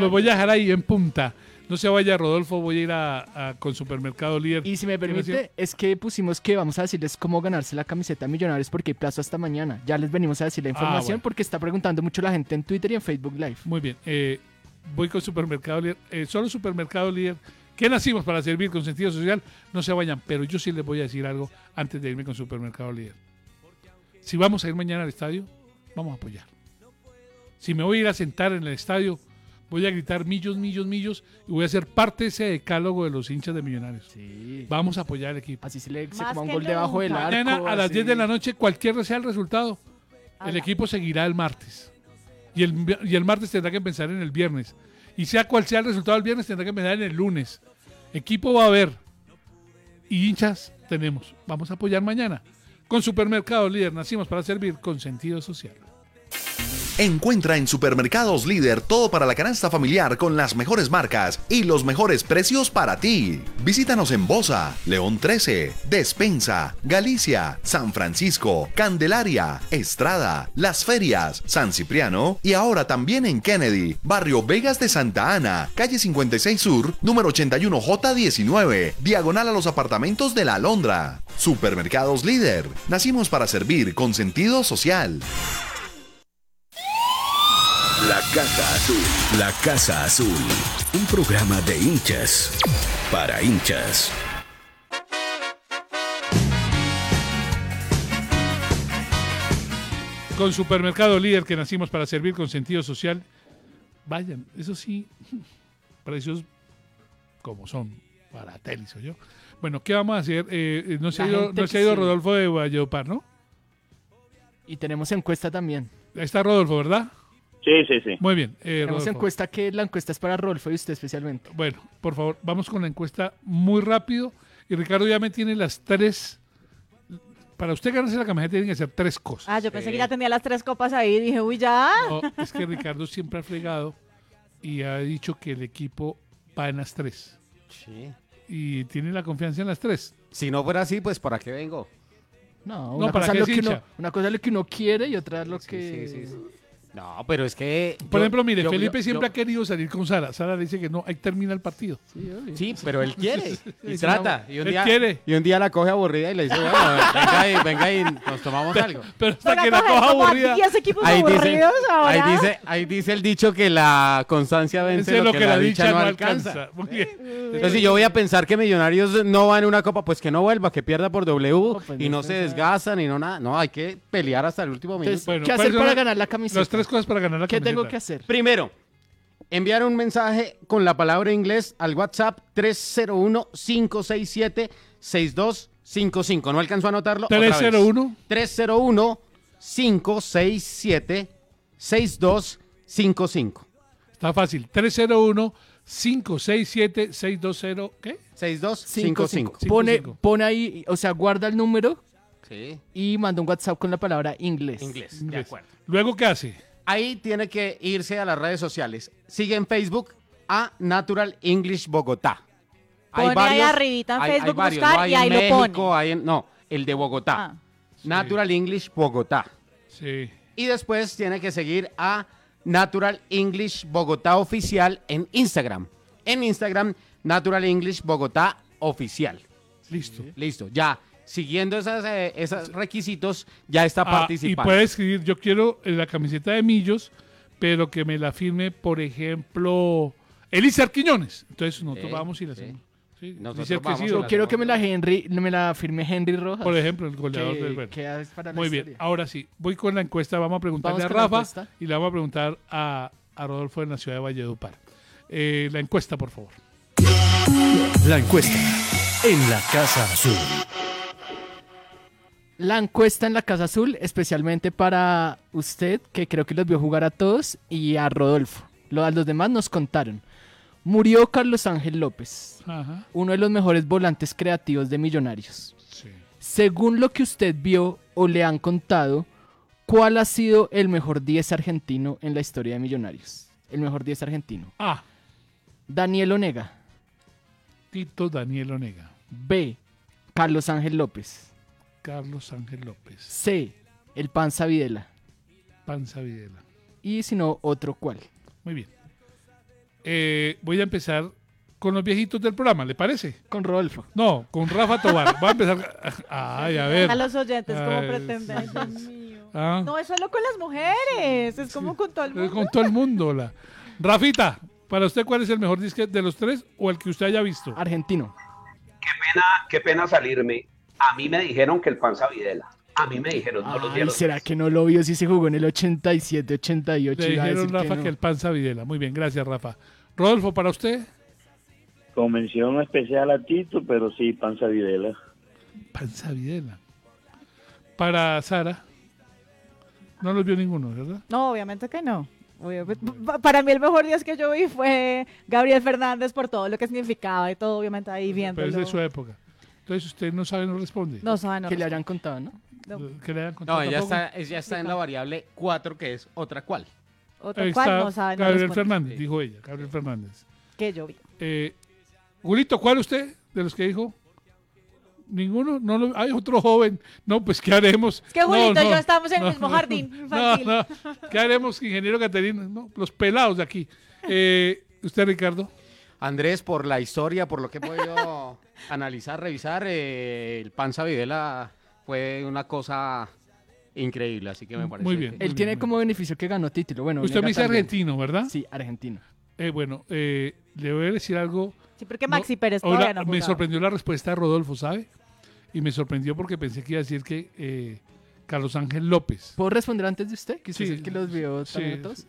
Lo voy a dejar ahí en punta. No se vaya, Rodolfo, voy a ir a, a, con Supermercado Líder. Y si me permite, es que pusimos que vamos a decirles cómo ganarse la camiseta a Millonarios porque hay plazo hasta mañana. Ya les venimos a decir la información ah, bueno. porque está preguntando mucho la gente en Twitter y en Facebook Live. Muy bien, eh, voy con Supermercado Líder. Eh, solo Supermercado Líder que nacimos para servir con sentido social, no se vayan. Pero yo sí les voy a decir algo antes de irme con Supermercado Líder. Si vamos a ir mañana al estadio, vamos a apoyar. Si me voy a ir a sentar en el estadio, voy a gritar millos, millos, millos y voy a hacer parte de ese decálogo de los hinchas de Millonarios. Sí. Vamos a apoyar al equipo. Así se le se toma un gol nunca. Debajo del arco. Mañana a las sí. diez de la noche, cualquier sea el resultado, Ahora. el equipo seguirá el martes. Y el, y el martes tendrá que pensar en el viernes. Y sea cual sea el resultado del viernes, tendrá que pensar en el lunes. Equipo va a haber. Y hinchas tenemos. Vamos a apoyar mañana. Con Supermercado Líder, nacimos para servir con sentido social. Encuentra en Supermercados Líder todo para la canasta familiar con las mejores marcas y los mejores precios para ti. Visítanos en Bosa, León trece, Despensa, Galicia, San Francisco, Candelaria, Estrada, Las Ferias, San Cipriano y ahora también en Kennedy, Barrio Vegas de Santa Ana, calle cincuenta y seis Sur, número ochenta y uno J diecinueve, diagonal a los apartamentos de La Alondra. Supermercados Líder, nacimos para servir con sentido social. La Casa Azul. La Casa Azul. Un programa de hinchas. Para hinchas. Con Supermercado Líder, que nacimos para servir con sentido social. Vayan, eso sí, precios como son. Para telis, soy yo. Bueno, ¿qué vamos a hacer? Eh, no se ha ido, no se ha ido Rodolfo de Valledupar, ¿no? Y tenemos encuesta también. Ahí está Rodolfo, ¿verdad? Sí, sí, sí. Muy bien. Eh, Tenemos Rodolfo. Encuesta que la encuesta es para Rodolfo y usted especialmente. Bueno, por favor, vamos con la encuesta muy rápido. Y Ricardo ya me tiene las tres. Para usted ganarse la camiseta tienen que hacer tres cosas. Ah, yo pensé eh. que ya tenía las tres copas ahí y dije, uy, ya. No, es que Ricardo siempre ha fregado y ha dicho que el equipo va en las tres. Sí. Y tiene la confianza en las tres. Si no fuera así, pues ¿para qué vengo? No, una, no, ¿para cosa, qué es lo que uno, una cosa es lo que uno quiere y otra es lo sí, que... Sí, sí, sí. No, pero es que... Por yo, ejemplo, mire, yo, Felipe yo, siempre yo, ha querido salir con Sara. Sara dice que no, ahí termina el partido. Sí, sí, pero él quiere. Y trata. Y un él día, quiere. Y un día la coge aburrida y le dice, bueno, venga y, venga y nos tomamos pero, algo. Pero hasta pero que la coja aburrida... Ahí dice, ahí, dice, ahí dice el dicho que la constancia vence lo, lo que, que la, la dicha, dicha no alcanza. alcanza. Muy bien. Entonces, si yo voy a pensar que Millonarios no va en una copa, pues que no vuelva, que pierda por W no, pues, y no, no se desgastan y no nada. No, hay que pelear hasta el último minuto. Entonces, bueno, ¿qué hacer para ganar la camiseta? Las tres cosas para ganar la camiseta. ¿Qué tengo que hacer? Primero, enviar un mensaje con la palabra inglés al WhatsApp tres cero uno, cinco seis siete, seis dos cinco cinco. No alcanzó a anotarlo. ¿tres cero uno? tres cero uno, cinco seis siete, seis dos cinco cinco. Está fácil. tres cero uno, cinco seis siete, seis dos cero. ¿Qué? seis dos cinco cinco. Pone, pone ahí, o sea, guarda el número. Sí. Y manda un WhatsApp con la palabra inglés. Inglés, inglés. De acuerdo. ¿Luego qué hace? Ahí tiene que irse a las redes sociales. Sigue en Facebook a Natural English Bogotá. Pone hay varios, ahí arribita en hay, Facebook hay varios, buscar no hay y ahí México, lo pone. Hay en, no, el de Bogotá. Ah. Natural sí. English Bogotá. Sí. Y después tiene que seguir a Natural English Bogotá Oficial en Instagram. En Instagram, Natural English Bogotá Oficial. Listo. Sí. Listo, ya. Siguiendo esos eh, esas requisitos, ya está ah, participando. Y puede escribir, yo quiero la camiseta de Millos, pero que me la firme, por ejemplo, Eliéser Quiñones. Entonces nosotros eh, vamos y la hacemos. Eh. Sí, nosotros vamos, que sí, yo quiero que me la, Henry, me la firme Henry Rojas. Por ejemplo, el goleador que, del verde. Muy bien, historia. Ahora sí, voy con la encuesta. Vamos a preguntarle vamos a Rafa y le vamos a preguntar a, a Rodolfo en la ciudad de Valledupar. Eh, la encuesta, por favor. La encuesta en la Casa Azul. La encuesta en la Casa Azul, especialmente para usted, que creo que los vio jugar a todos, y a Rodolfo. Lo, a los demás nos contaron. Murió Carlos Ángel López, ajá, uno de los mejores volantes creativos de Millonarios. Sí. Según lo que usted vio o le han contado, ¿cuál ha sido el mejor diez argentino en la historia de Millonarios? El mejor diez argentino. A. Daniel Onega. Tito Daniel Onega. B. Carlos Ángel López. Carlos Ángel López. C. El Panzer Vidella. Panzer Vidella. Y si no, otro cual. Muy bien. Eh, voy a empezar con los viejitos del programa, ¿le parece? Con Rodolfo. No, con Rafa Tovar. Voy a empezar. Ay, a ver. A los oyentes, ¿cómo pretenden? Sí, sí, sí. ¿Ah? No, es solo con las mujeres. Es como sí, con todo el mundo. Con todo el mundo. La... Rafita, Para usted, ¿cuál es el mejor disque de los tres o el que usted haya visto? Argentino. Qué pena, qué pena salirme. A mí me dijeron que el Panzer Vidella. A mí me dijeron, no lo vieron. ¿Será que no lo vio si se jugó en el ochenta y siete, ochenta y ocho? Le dijeron, Rafa, que, no. que el Panzer Vidella. Muy bien, gracias, Rafa. Rodolfo, ¿para usted? Con mención especial a Tito, pero sí, Panzer Vidella. Panzer Vidella. Para Sara, no los vio ninguno, ¿verdad? No, obviamente que no. Obviamente, para mí el mejor día que yo vi fue Gabriel Fernández por todo lo que significaba y todo, obviamente ahí viéndolo. Pero es de su época. Entonces usted no sabe, no responde. No sabe, no. Que responde. Le hayan contado, ¿no? No. Que le hayan contado. No, ya está, ya está en la variable cuatro, que es otra cual. Otra ahí cual, no sabe, no Gabriel responde. Fernández, sí. Dijo ella, Gabriel Fernández. Que yo vi. Eh, Julito, ¿cuál usted de los que dijo? Ninguno, no lo, hay otro joven. No, pues ¿qué haremos? Es que Julito no, no, y yo estamos en no, el mismo no, jardín infantil. No, no. ¿Qué haremos, ingeniero Caterina? No, los pelados de aquí. Eh, ¿Usted, Ricardo? Andrés, por la historia, por lo que he podido analizar, revisar, eh, el Panzer Vidella fue una cosa increíble, así que me parece. Muy bien. Que... Él muy tiene bien, como bien. Beneficio que ganó título. Bueno, usted me dice también. Argentino, ¿verdad? Sí, argentino. Eh, bueno, eh, le voy a decir algo. Sí, porque Maxi no, Pérez todavía no jugaba. Me sorprendió la respuesta de Rodolfo, ¿sabe? Y me sorprendió porque pensé que iba a decir que eh, Carlos Ángel López. ¿Puedo responder antes de usted? Que sí, es el que los vio también sí, todos. Sí.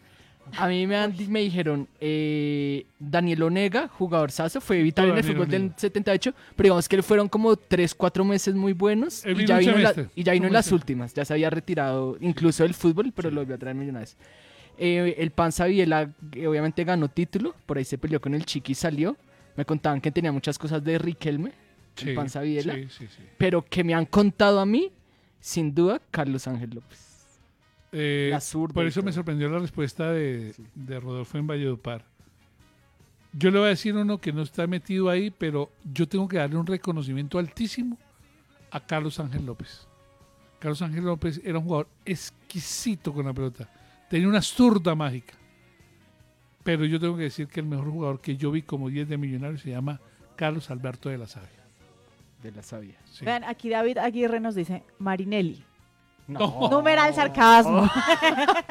A mí me, me dijeron eh, Daniel Onega, jugador sazo, fue vital oh, en el Daniel fútbol Onega. Del setenta y ocho, pero digamos que fueron como tres, cuatro meses muy buenos y ya, vino la, y ya vino en las últimas, ya se había retirado incluso del fútbol, pero sí. Lo volvió a traer Millonarios. Eh, el Panzer Vidella obviamente ganó título, por ahí se peleó con el Chiqui y salió. Me contaban que tenía muchas cosas de Riquelme, sí, el Panzer Vidella, sí, sí, sí. Pero que me han contado a mí, sin duda, Carlos Ángel López. Eh, por eso me sorprendió la respuesta de, sí. de Rodolfo en Valledupar. Yo le voy a decir uno que no está metido ahí, pero yo tengo que darle un reconocimiento altísimo a Carlos Ángel López. Carlos Ángel López era un jugador exquisito con la pelota, tenía una zurda mágica, pero yo tengo que decir que el mejor jugador que yo vi como diez de Millonarios se llama Carlos Alberto de la Sabia. De la Sabia, sí. Vean, aquí David Aguirre nos dice Marinelli. No. Numeral sarcasmo. Oh.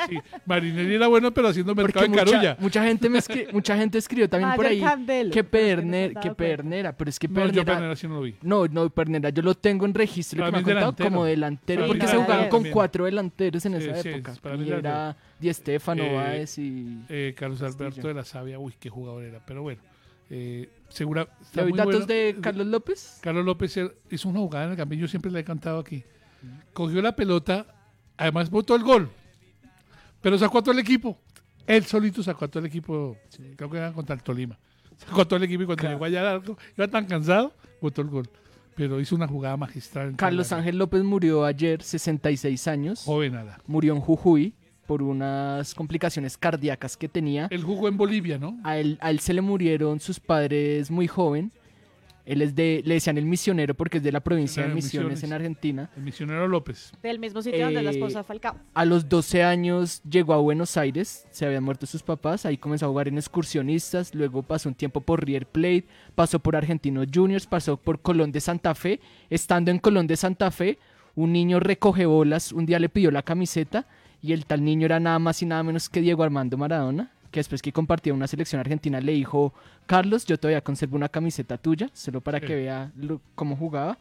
Sí, Marinelli era bueno, pero haciendo mercado en Carulla. Mucha gente, me escri- mucha gente escribió también ah, por ahí Candelo, que, Perner, que, que Pernera, pero es que Pernera. No, yo Pernera sí no lo vi. No, no, Pernera, yo lo tengo en registro, lo que me han contado como delantero, sí, porque delantero. Se jugaban con cuatro delanteros en sí, esa sí, época. Es, y era Di Stéfano, eh, Báez y... Eh, Carlos Alberto Castillo. De la Sabia, uy, qué jugador era, pero bueno. Eh, segura, ¿Le doy datos bueno. de Carlos López? Carlos López hizo una jugada en el campillo, yo siempre la he cantado aquí. Cogió la pelota, además botó el gol, pero sacó a todo el equipo. Él solito sacó a todo el equipo, sí. Creo que era contra el Tolima. Sacó a todo el equipo y cuando claro. llegó allá al arco, iba tan cansado, botó el gol. Pero hizo una jugada magistral. Carlos Ángel López murió ayer, sesenta y seis años. Joven nada. Murió en Jujuy por unas complicaciones cardíacas que tenía. Él jugó en Bolivia, ¿no? A él, a él se le murieron sus padres muy joven. Él es de, le decían el misionero porque es de la provincia de Misiones, Misiones en Argentina. El misionero López. Del mismo sitio eh, donde la esposa de Falcao. A los doce años llegó a Buenos Aires, se habían muerto sus papás, ahí comenzó a jugar en excursionistas, luego pasó un tiempo por River Plate, pasó por Argentinos Juniors, pasó por Colón de Santa Fe. Estando en Colón de Santa Fe, un niño recoge bolas, un día le pidió la camiseta y el tal niño era nada más y nada menos que Diego Armando Maradona. Que después que compartía una selección argentina le dijo, Carlos, yo todavía conservo una camiseta tuya, solo para sí. que vea lo, cómo jugaba.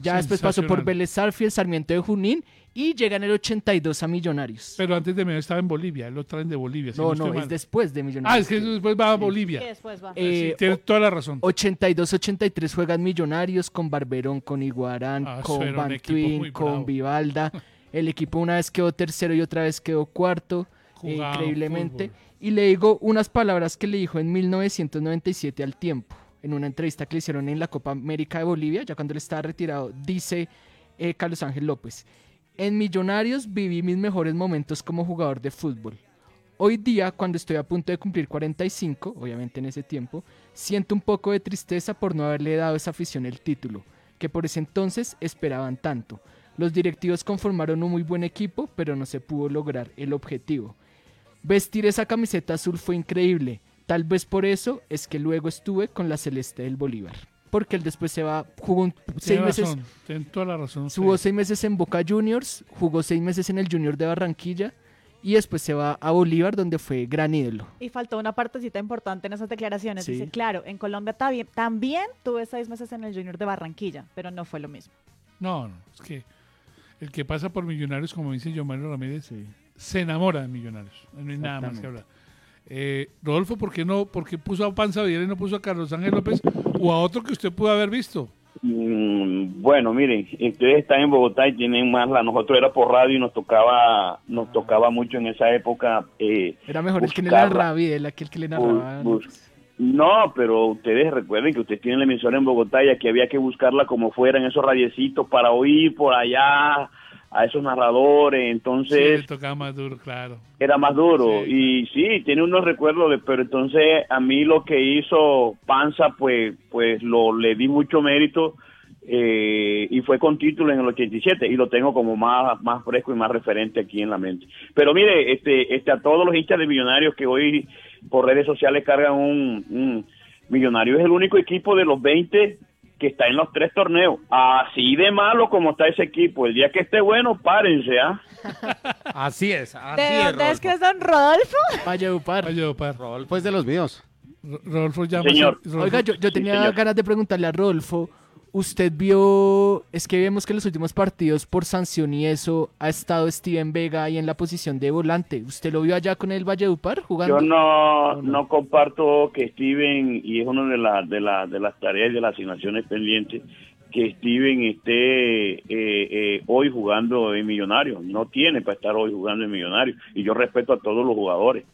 Ya después pasó por Vélez Sarsfield, Sarmiento de Junín y llega en el ochenta y dos a Millonarios. Pero antes de Millonarios estaba en Bolivia, él lo traen de Bolivia. No, si no, no es mal. Después de Millonarios. Ah, es que después va a Bolivia. Sí, después va. Eh, sí, tiene toda la razón. ochenta y dos ochenta y tres juegan Millonarios con Barberón, con Iguarán, ah, con Bantuín, con Vivalda. El equipo una vez quedó tercero y otra vez quedó cuarto, eh, increíblemente. Fútbol. Y le digo unas palabras que le dijo en mil novecientos noventa y siete al Tiempo, en una entrevista que le hicieron en la Copa América de Bolivia, ya cuando él estaba retirado, dice eh, Carlos Ángel López, en Millonarios viví mis mejores momentos como jugador de fútbol. Hoy día, cuando estoy a punto de cumplir cuarenta y cinco, obviamente en ese tiempo, siento un poco de tristeza por no haberle dado a esa afición el título, que por ese entonces esperaban tanto. Los directivos conformaron un muy buen equipo, pero no se pudo lograr el objetivo. Vestir esa camiseta azul fue increíble, tal vez por eso es que luego estuve con la Celeste del Bolívar, porque él después se va, jugó un, seis razón, meses, tiene toda la razón, jugó sí. seis meses en Boca Juniors, jugó seis meses en el Junior de Barranquilla y después se va a Bolívar, donde fue gran ídolo. Y faltó una partecita importante en esas declaraciones. Sí. Dice, claro, en Colombia también, también tuve seis meses en el Junior de Barranquilla, pero no fue lo mismo. No, no, es que el que pasa por Millonarios, como dice Giovanni Ramírez, sí, se enamora de Millonarios. No hay nada más que hablar. Eh, Rodolfo, ¿por qué no? ¿Por qué puso a Panzer Vidella y no puso a Carlos Ángel López o a otro que usted pudo haber visto? Bueno, miren, ustedes están en Bogotá y tienen más la... Nosotros era por radio y nos tocaba nos tocaba mucho en esa época. Eh, era mejor buscar, el que le narraba, el aquel que le narraba. Bus, bus. No, pero ustedes recuerden que ustedes tienen la emisora en Bogotá y aquí había que buscarla como fuera en esos radiecitos para oír por allá a esos narradores, entonces... Sí, tocaba más duro, claro. Era más duro, sí, y claro. Sí, tiene unos recuerdos, de, pero entonces a mí lo que hizo Panza, pues pues lo le di mucho mérito, eh, y fue con título en el ochenta y siete, y lo tengo como más, más fresco y más referente aquí en la mente. Pero mire, este este a todos los hinchas de Millonarios que hoy por redes sociales cargan un... un Millonarios es el único equipo de los veinte... que está en los tres torneos, así de malo como está ese equipo. El día que esté bueno, párense, ¿ah? ¿eh? Así es, así ¿De es, dónde es que es don Rodolfo? Valledupar. Valledupar. Rodolfo es de los míos. Rodolfo llama. Señor. Rodolfo. Oiga, yo, yo tenía sí, ganas de preguntarle a Rodolfo, ¿usted vio, es que vemos que en los últimos partidos por sanción y eso ha estado Steven Vega ahí en la posición de volante? ¿Usted lo vio allá con el Valledupar jugando? Yo no, no, no comparto que Steven, y es una de, la, de, la, de las tareas y de las asignaciones pendientes, que Steven esté eh, eh, hoy jugando en Millonarios. No tiene para estar hoy jugando en Millonarios. Y yo respeto a todos los jugadores.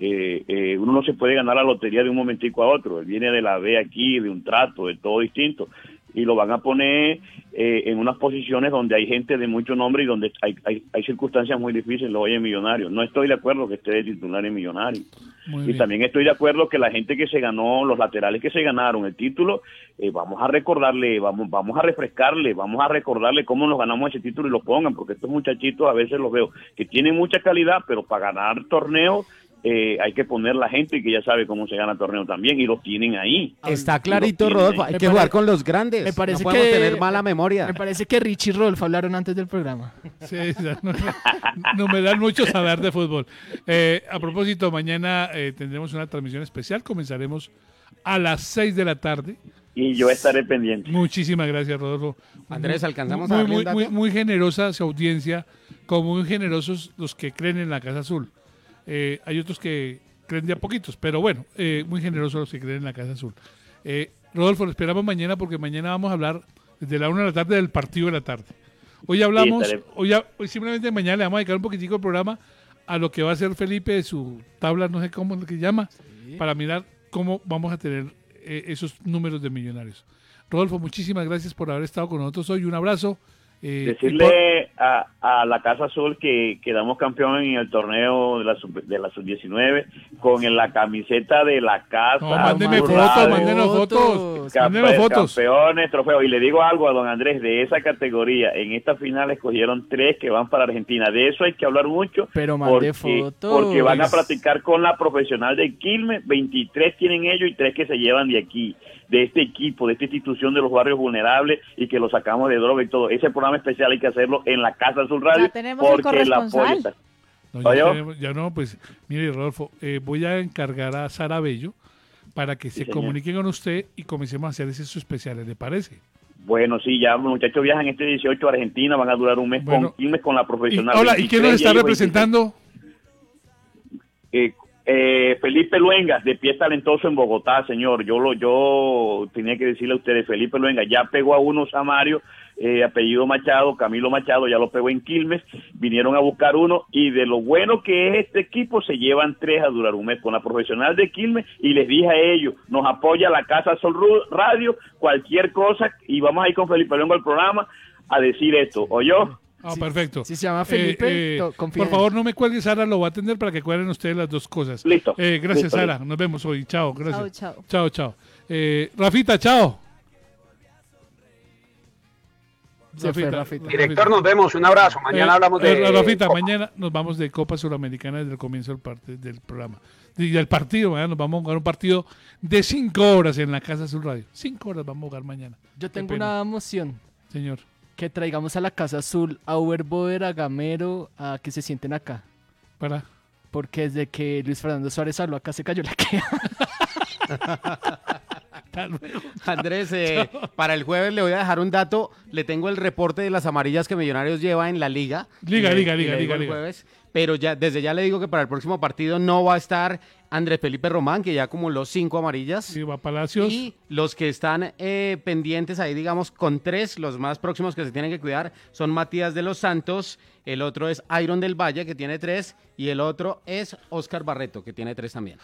Eh, eh, uno no se puede ganar la lotería de un momentico a otro. Él viene de la B aquí, de un trato, de todo distinto. Y lo van a poner eh, en unas posiciones donde hay gente de mucho nombre y donde hay, hay, hay circunstancias muy difíciles. Lo oye en Millonarios. No estoy de acuerdo que esté de titular en Millonarios. Muy y bien. También estoy de acuerdo que la gente que se ganó, los laterales que se ganaron el título, eh, vamos a recordarle, vamos vamos a refrescarle, vamos a recordarle cómo nos ganamos ese título y lo pongan, porque estos muchachitos a veces los veo que tienen mucha calidad, pero para ganar torneos Eh, hay que poner la gente que ya sabe cómo se gana el torneo también, y los tienen ahí. Está clarito, Rodolfo, ahí. Hay me que pare... jugar con los grandes, me parece no podemos que... tener mala memoria. Me parece que Rich y Rodolfo hablaron antes del programa. Sí, no, no me dan mucho saber de fútbol. Eh, a propósito, mañana eh, tendremos una transmisión especial, comenzaremos a las seis de la tarde. Y yo estaré pendiente. Muchísimas gracias, Rodolfo. Andrés, ¿alcanzamos muy, a darle muy, un dato? Muy, muy generosa su audiencia, como muy generosos los que creen en la Casa Azul. Eh, hay otros que creen de a poquitos, pero bueno, eh, muy generosos los que creen en la Casa Azul. eh, Rodolfo, lo esperamos mañana, porque mañana vamos a hablar desde la una de la tarde del partido de la tarde. Hoy hablamos, sí, hoy, a, hoy simplemente mañana le vamos a dedicar un poquitico el programa a lo que va a hacer Felipe de su tabla, no sé cómo es lo que llama, sí, para mirar cómo vamos a tener eh, esos números de Millonarios. Rodolfo, muchísimas gracias por haber estado con nosotros hoy, un abrazo. Eh, Decirle por... a, a la Casa Azul que quedamos campeón en el torneo de la sub diecinueve con el, la camiseta de la casa. No, mándeme fotos, mándenos fotos, campe- fotos. Campeones, trofeos. Y le digo algo a don Andrés, de esa categoría, en esta final escogieron tres que van para Argentina. De eso hay que hablar mucho. Pero mande fotos. Porque van a practicar con la profesional de Quilmes, veintitrés tienen ellos y tres que se llevan de aquí, de este equipo, de esta institución de los barrios vulnerables, y que lo sacamos de droga y todo. Ese programa especial hay que hacerlo en la Casa Azul Radio, porque la apoya. No, ya, tenemos, ya no, pues, mire, Rodolfo, eh, voy a encargar a Sara Bello para que sí, se señor. comunique con usted y comencemos a hacer esos especiales, ¿le parece? Bueno, sí, ya los muchachos viajan este dieciocho a Argentina, van a durar un mes, bueno, con, un mes con la profesional. Y, hola, ¿y quién nos está representando? Eh, Eh, Felipe Luengas, de pie talentoso en Bogotá, señor. Yo lo, yo tenía que decirle a ustedes, Felipe Luengas ya pegó a unos a Mario, eh, apellido Machado, Camilo Machado, ya lo pegó en Quilmes, vinieron a buscar uno, y de lo bueno que es este equipo se llevan tres a durar un mes con la profesional de Quilmes, y les dije a ellos, nos apoya la Casa Sol Radio, cualquier cosa, y vamos a ir con Felipe Luengas al programa a decir esto, ¿oyó? Ah, oh, sí, perfecto. Si se llama Felipe, eh, eh, por favor, no me cuelgue, Sara lo va a atender para que cuadren ustedes las dos cosas. Listo. Eh, gracias, listo, Sara. Listo. Nos vemos hoy. Chao, gracias. Chao, chao. Chao, chao. Eh, Rafita, chao. Se Rafita, fue, Rafita. Director, nos vemos. Un abrazo. Mañana eh, hablamos de... Eh, Rafita, Copa. Mañana nos vamos de Copa Sudamericana desde el comienzo del, parte, del programa. Y del partido, mañana nos vamos a jugar un partido de cinco horas en la Casa Azul Radio. Cinco horas vamos a jugar mañana. Yo tengo una moción. Señor. Que traigamos a la Casa Azul a Uber Boder, a Gamero, a que se sienten acá. para...? Porque desde que Luis Fernando Suárez habló acá se cayó la queja. Andrés, eh, para el jueves le voy a dejar un dato. Le tengo el reporte de las amarillas que Millonarios lleva en la Liga. Liga, le, Liga, Liga, Liga, Liga. Jueves, pero ya, desde ya le digo que para el próximo partido no va a estar Andrés Felipe Román, que ya acumuló cinco amarillas. Sí, va Palacios. Y los que están eh, pendientes ahí, digamos, con tres, los más próximos que se tienen que cuidar son Matías de los Santos, el otro es Iron del Valle, que tiene tres, y el otro es Oscar Barreto, que tiene tres también.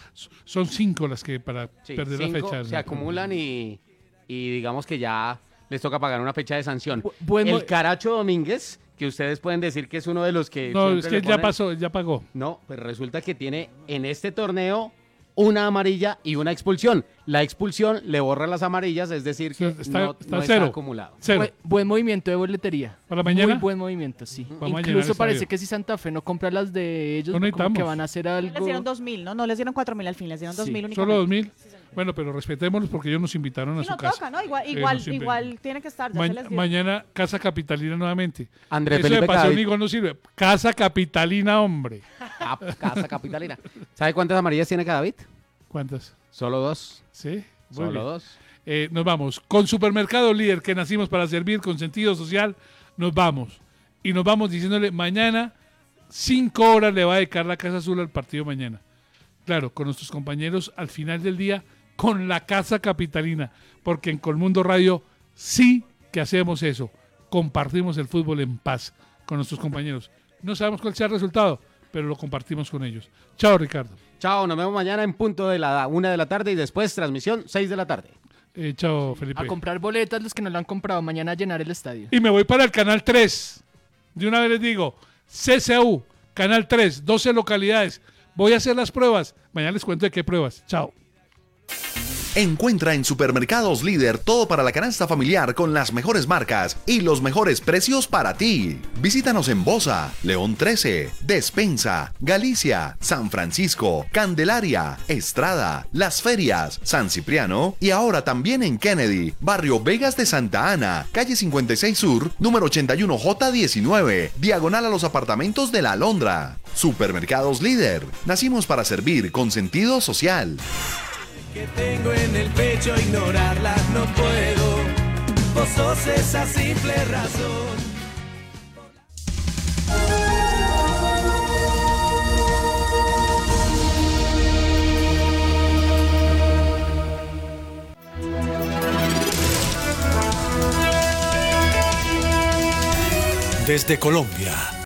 Son cinco las que para sí, perder la fecha. Se acumulan y, y digamos que ya les toca pagar una fecha de sanción. Bu- bueno, el Caracho Domínguez, que ustedes pueden decir que es uno de los que... No, es que ya pasó, ya pagó. No, pues resulta que tiene en este torneo una amarilla y una expulsión. La expulsión le borra las amarillas, es decir, que está, no, está, no cero, está acumulado. Cero. Bu- buen movimiento de boletería. ¿Para mañana? Muy buen movimiento, sí. Vamos. Incluso parece que si Santa Fe no compra las de ellos, no como que van a hacer algo... Les dieron dos mil, ¿no? No, les dieron cuatro mil al fin, les dieron dos sí. mil únicamente. ¿Solo dos mil? Sí, bueno, pero respetémoslos porque ellos nos invitaron sí, a su no casa. Toca, ¿no? Igual, igual, eh, igual tiene que estar. Ya Ma- se les mañana, Casa Capitalina nuevamente. Andrés Eso Felipe de pasión igual no sirve. Casa Capitalina, hombre. Ah, Casa Capitalina. ¿Sabe cuántas amarillas tiene Cadavid? ¿Cuántas? Solo dos. ¿Sí? Solo bien. dos. Eh, nos vamos. Con Supermercado Líder, que nacimos para servir con sentido social, nos vamos. Y nos vamos diciéndole, mañana, cinco horas le va a dedicar la Casa Azul al partido mañana. Claro, con nuestros compañeros al final del día, con la Casa Capitalina, porque en Colmundo Radio sí que hacemos eso, compartimos el fútbol en paz con nuestros compañeros. No sabemos cuál sea el resultado, pero lo compartimos con ellos. Chao, Ricardo. Chao, nos vemos mañana en punto de la una de la tarde y después transmisión seis de la tarde. Eh, chao, Felipe. A comprar boletas los que no lo han comprado, mañana a llenar el estadio. Y me voy para el Canal tres, de una vez les digo, C C U, Canal tres, doce localidades, voy a hacer las pruebas, mañana les cuento de qué pruebas. Chao. Encuentra en Supermercados Líder todo para la canasta familiar con las mejores marcas y los mejores precios para ti. Visítanos en Bosa, León trece, Despensa, Galicia, San Francisco, Candelaria, Estrada, Las Ferias, San Cipriano y ahora también en Kennedy, Barrio Vegas de Santa Ana, calle cincuenta y seis Sur, número ochenta y uno J diecinueve, diagonal a los apartamentos de La Alondra. Supermercados Líder, nacimos para servir con sentido social. Que tengo en el pecho, ignorarla no puedo. Vos sos esa simple razón. Desde Colombia.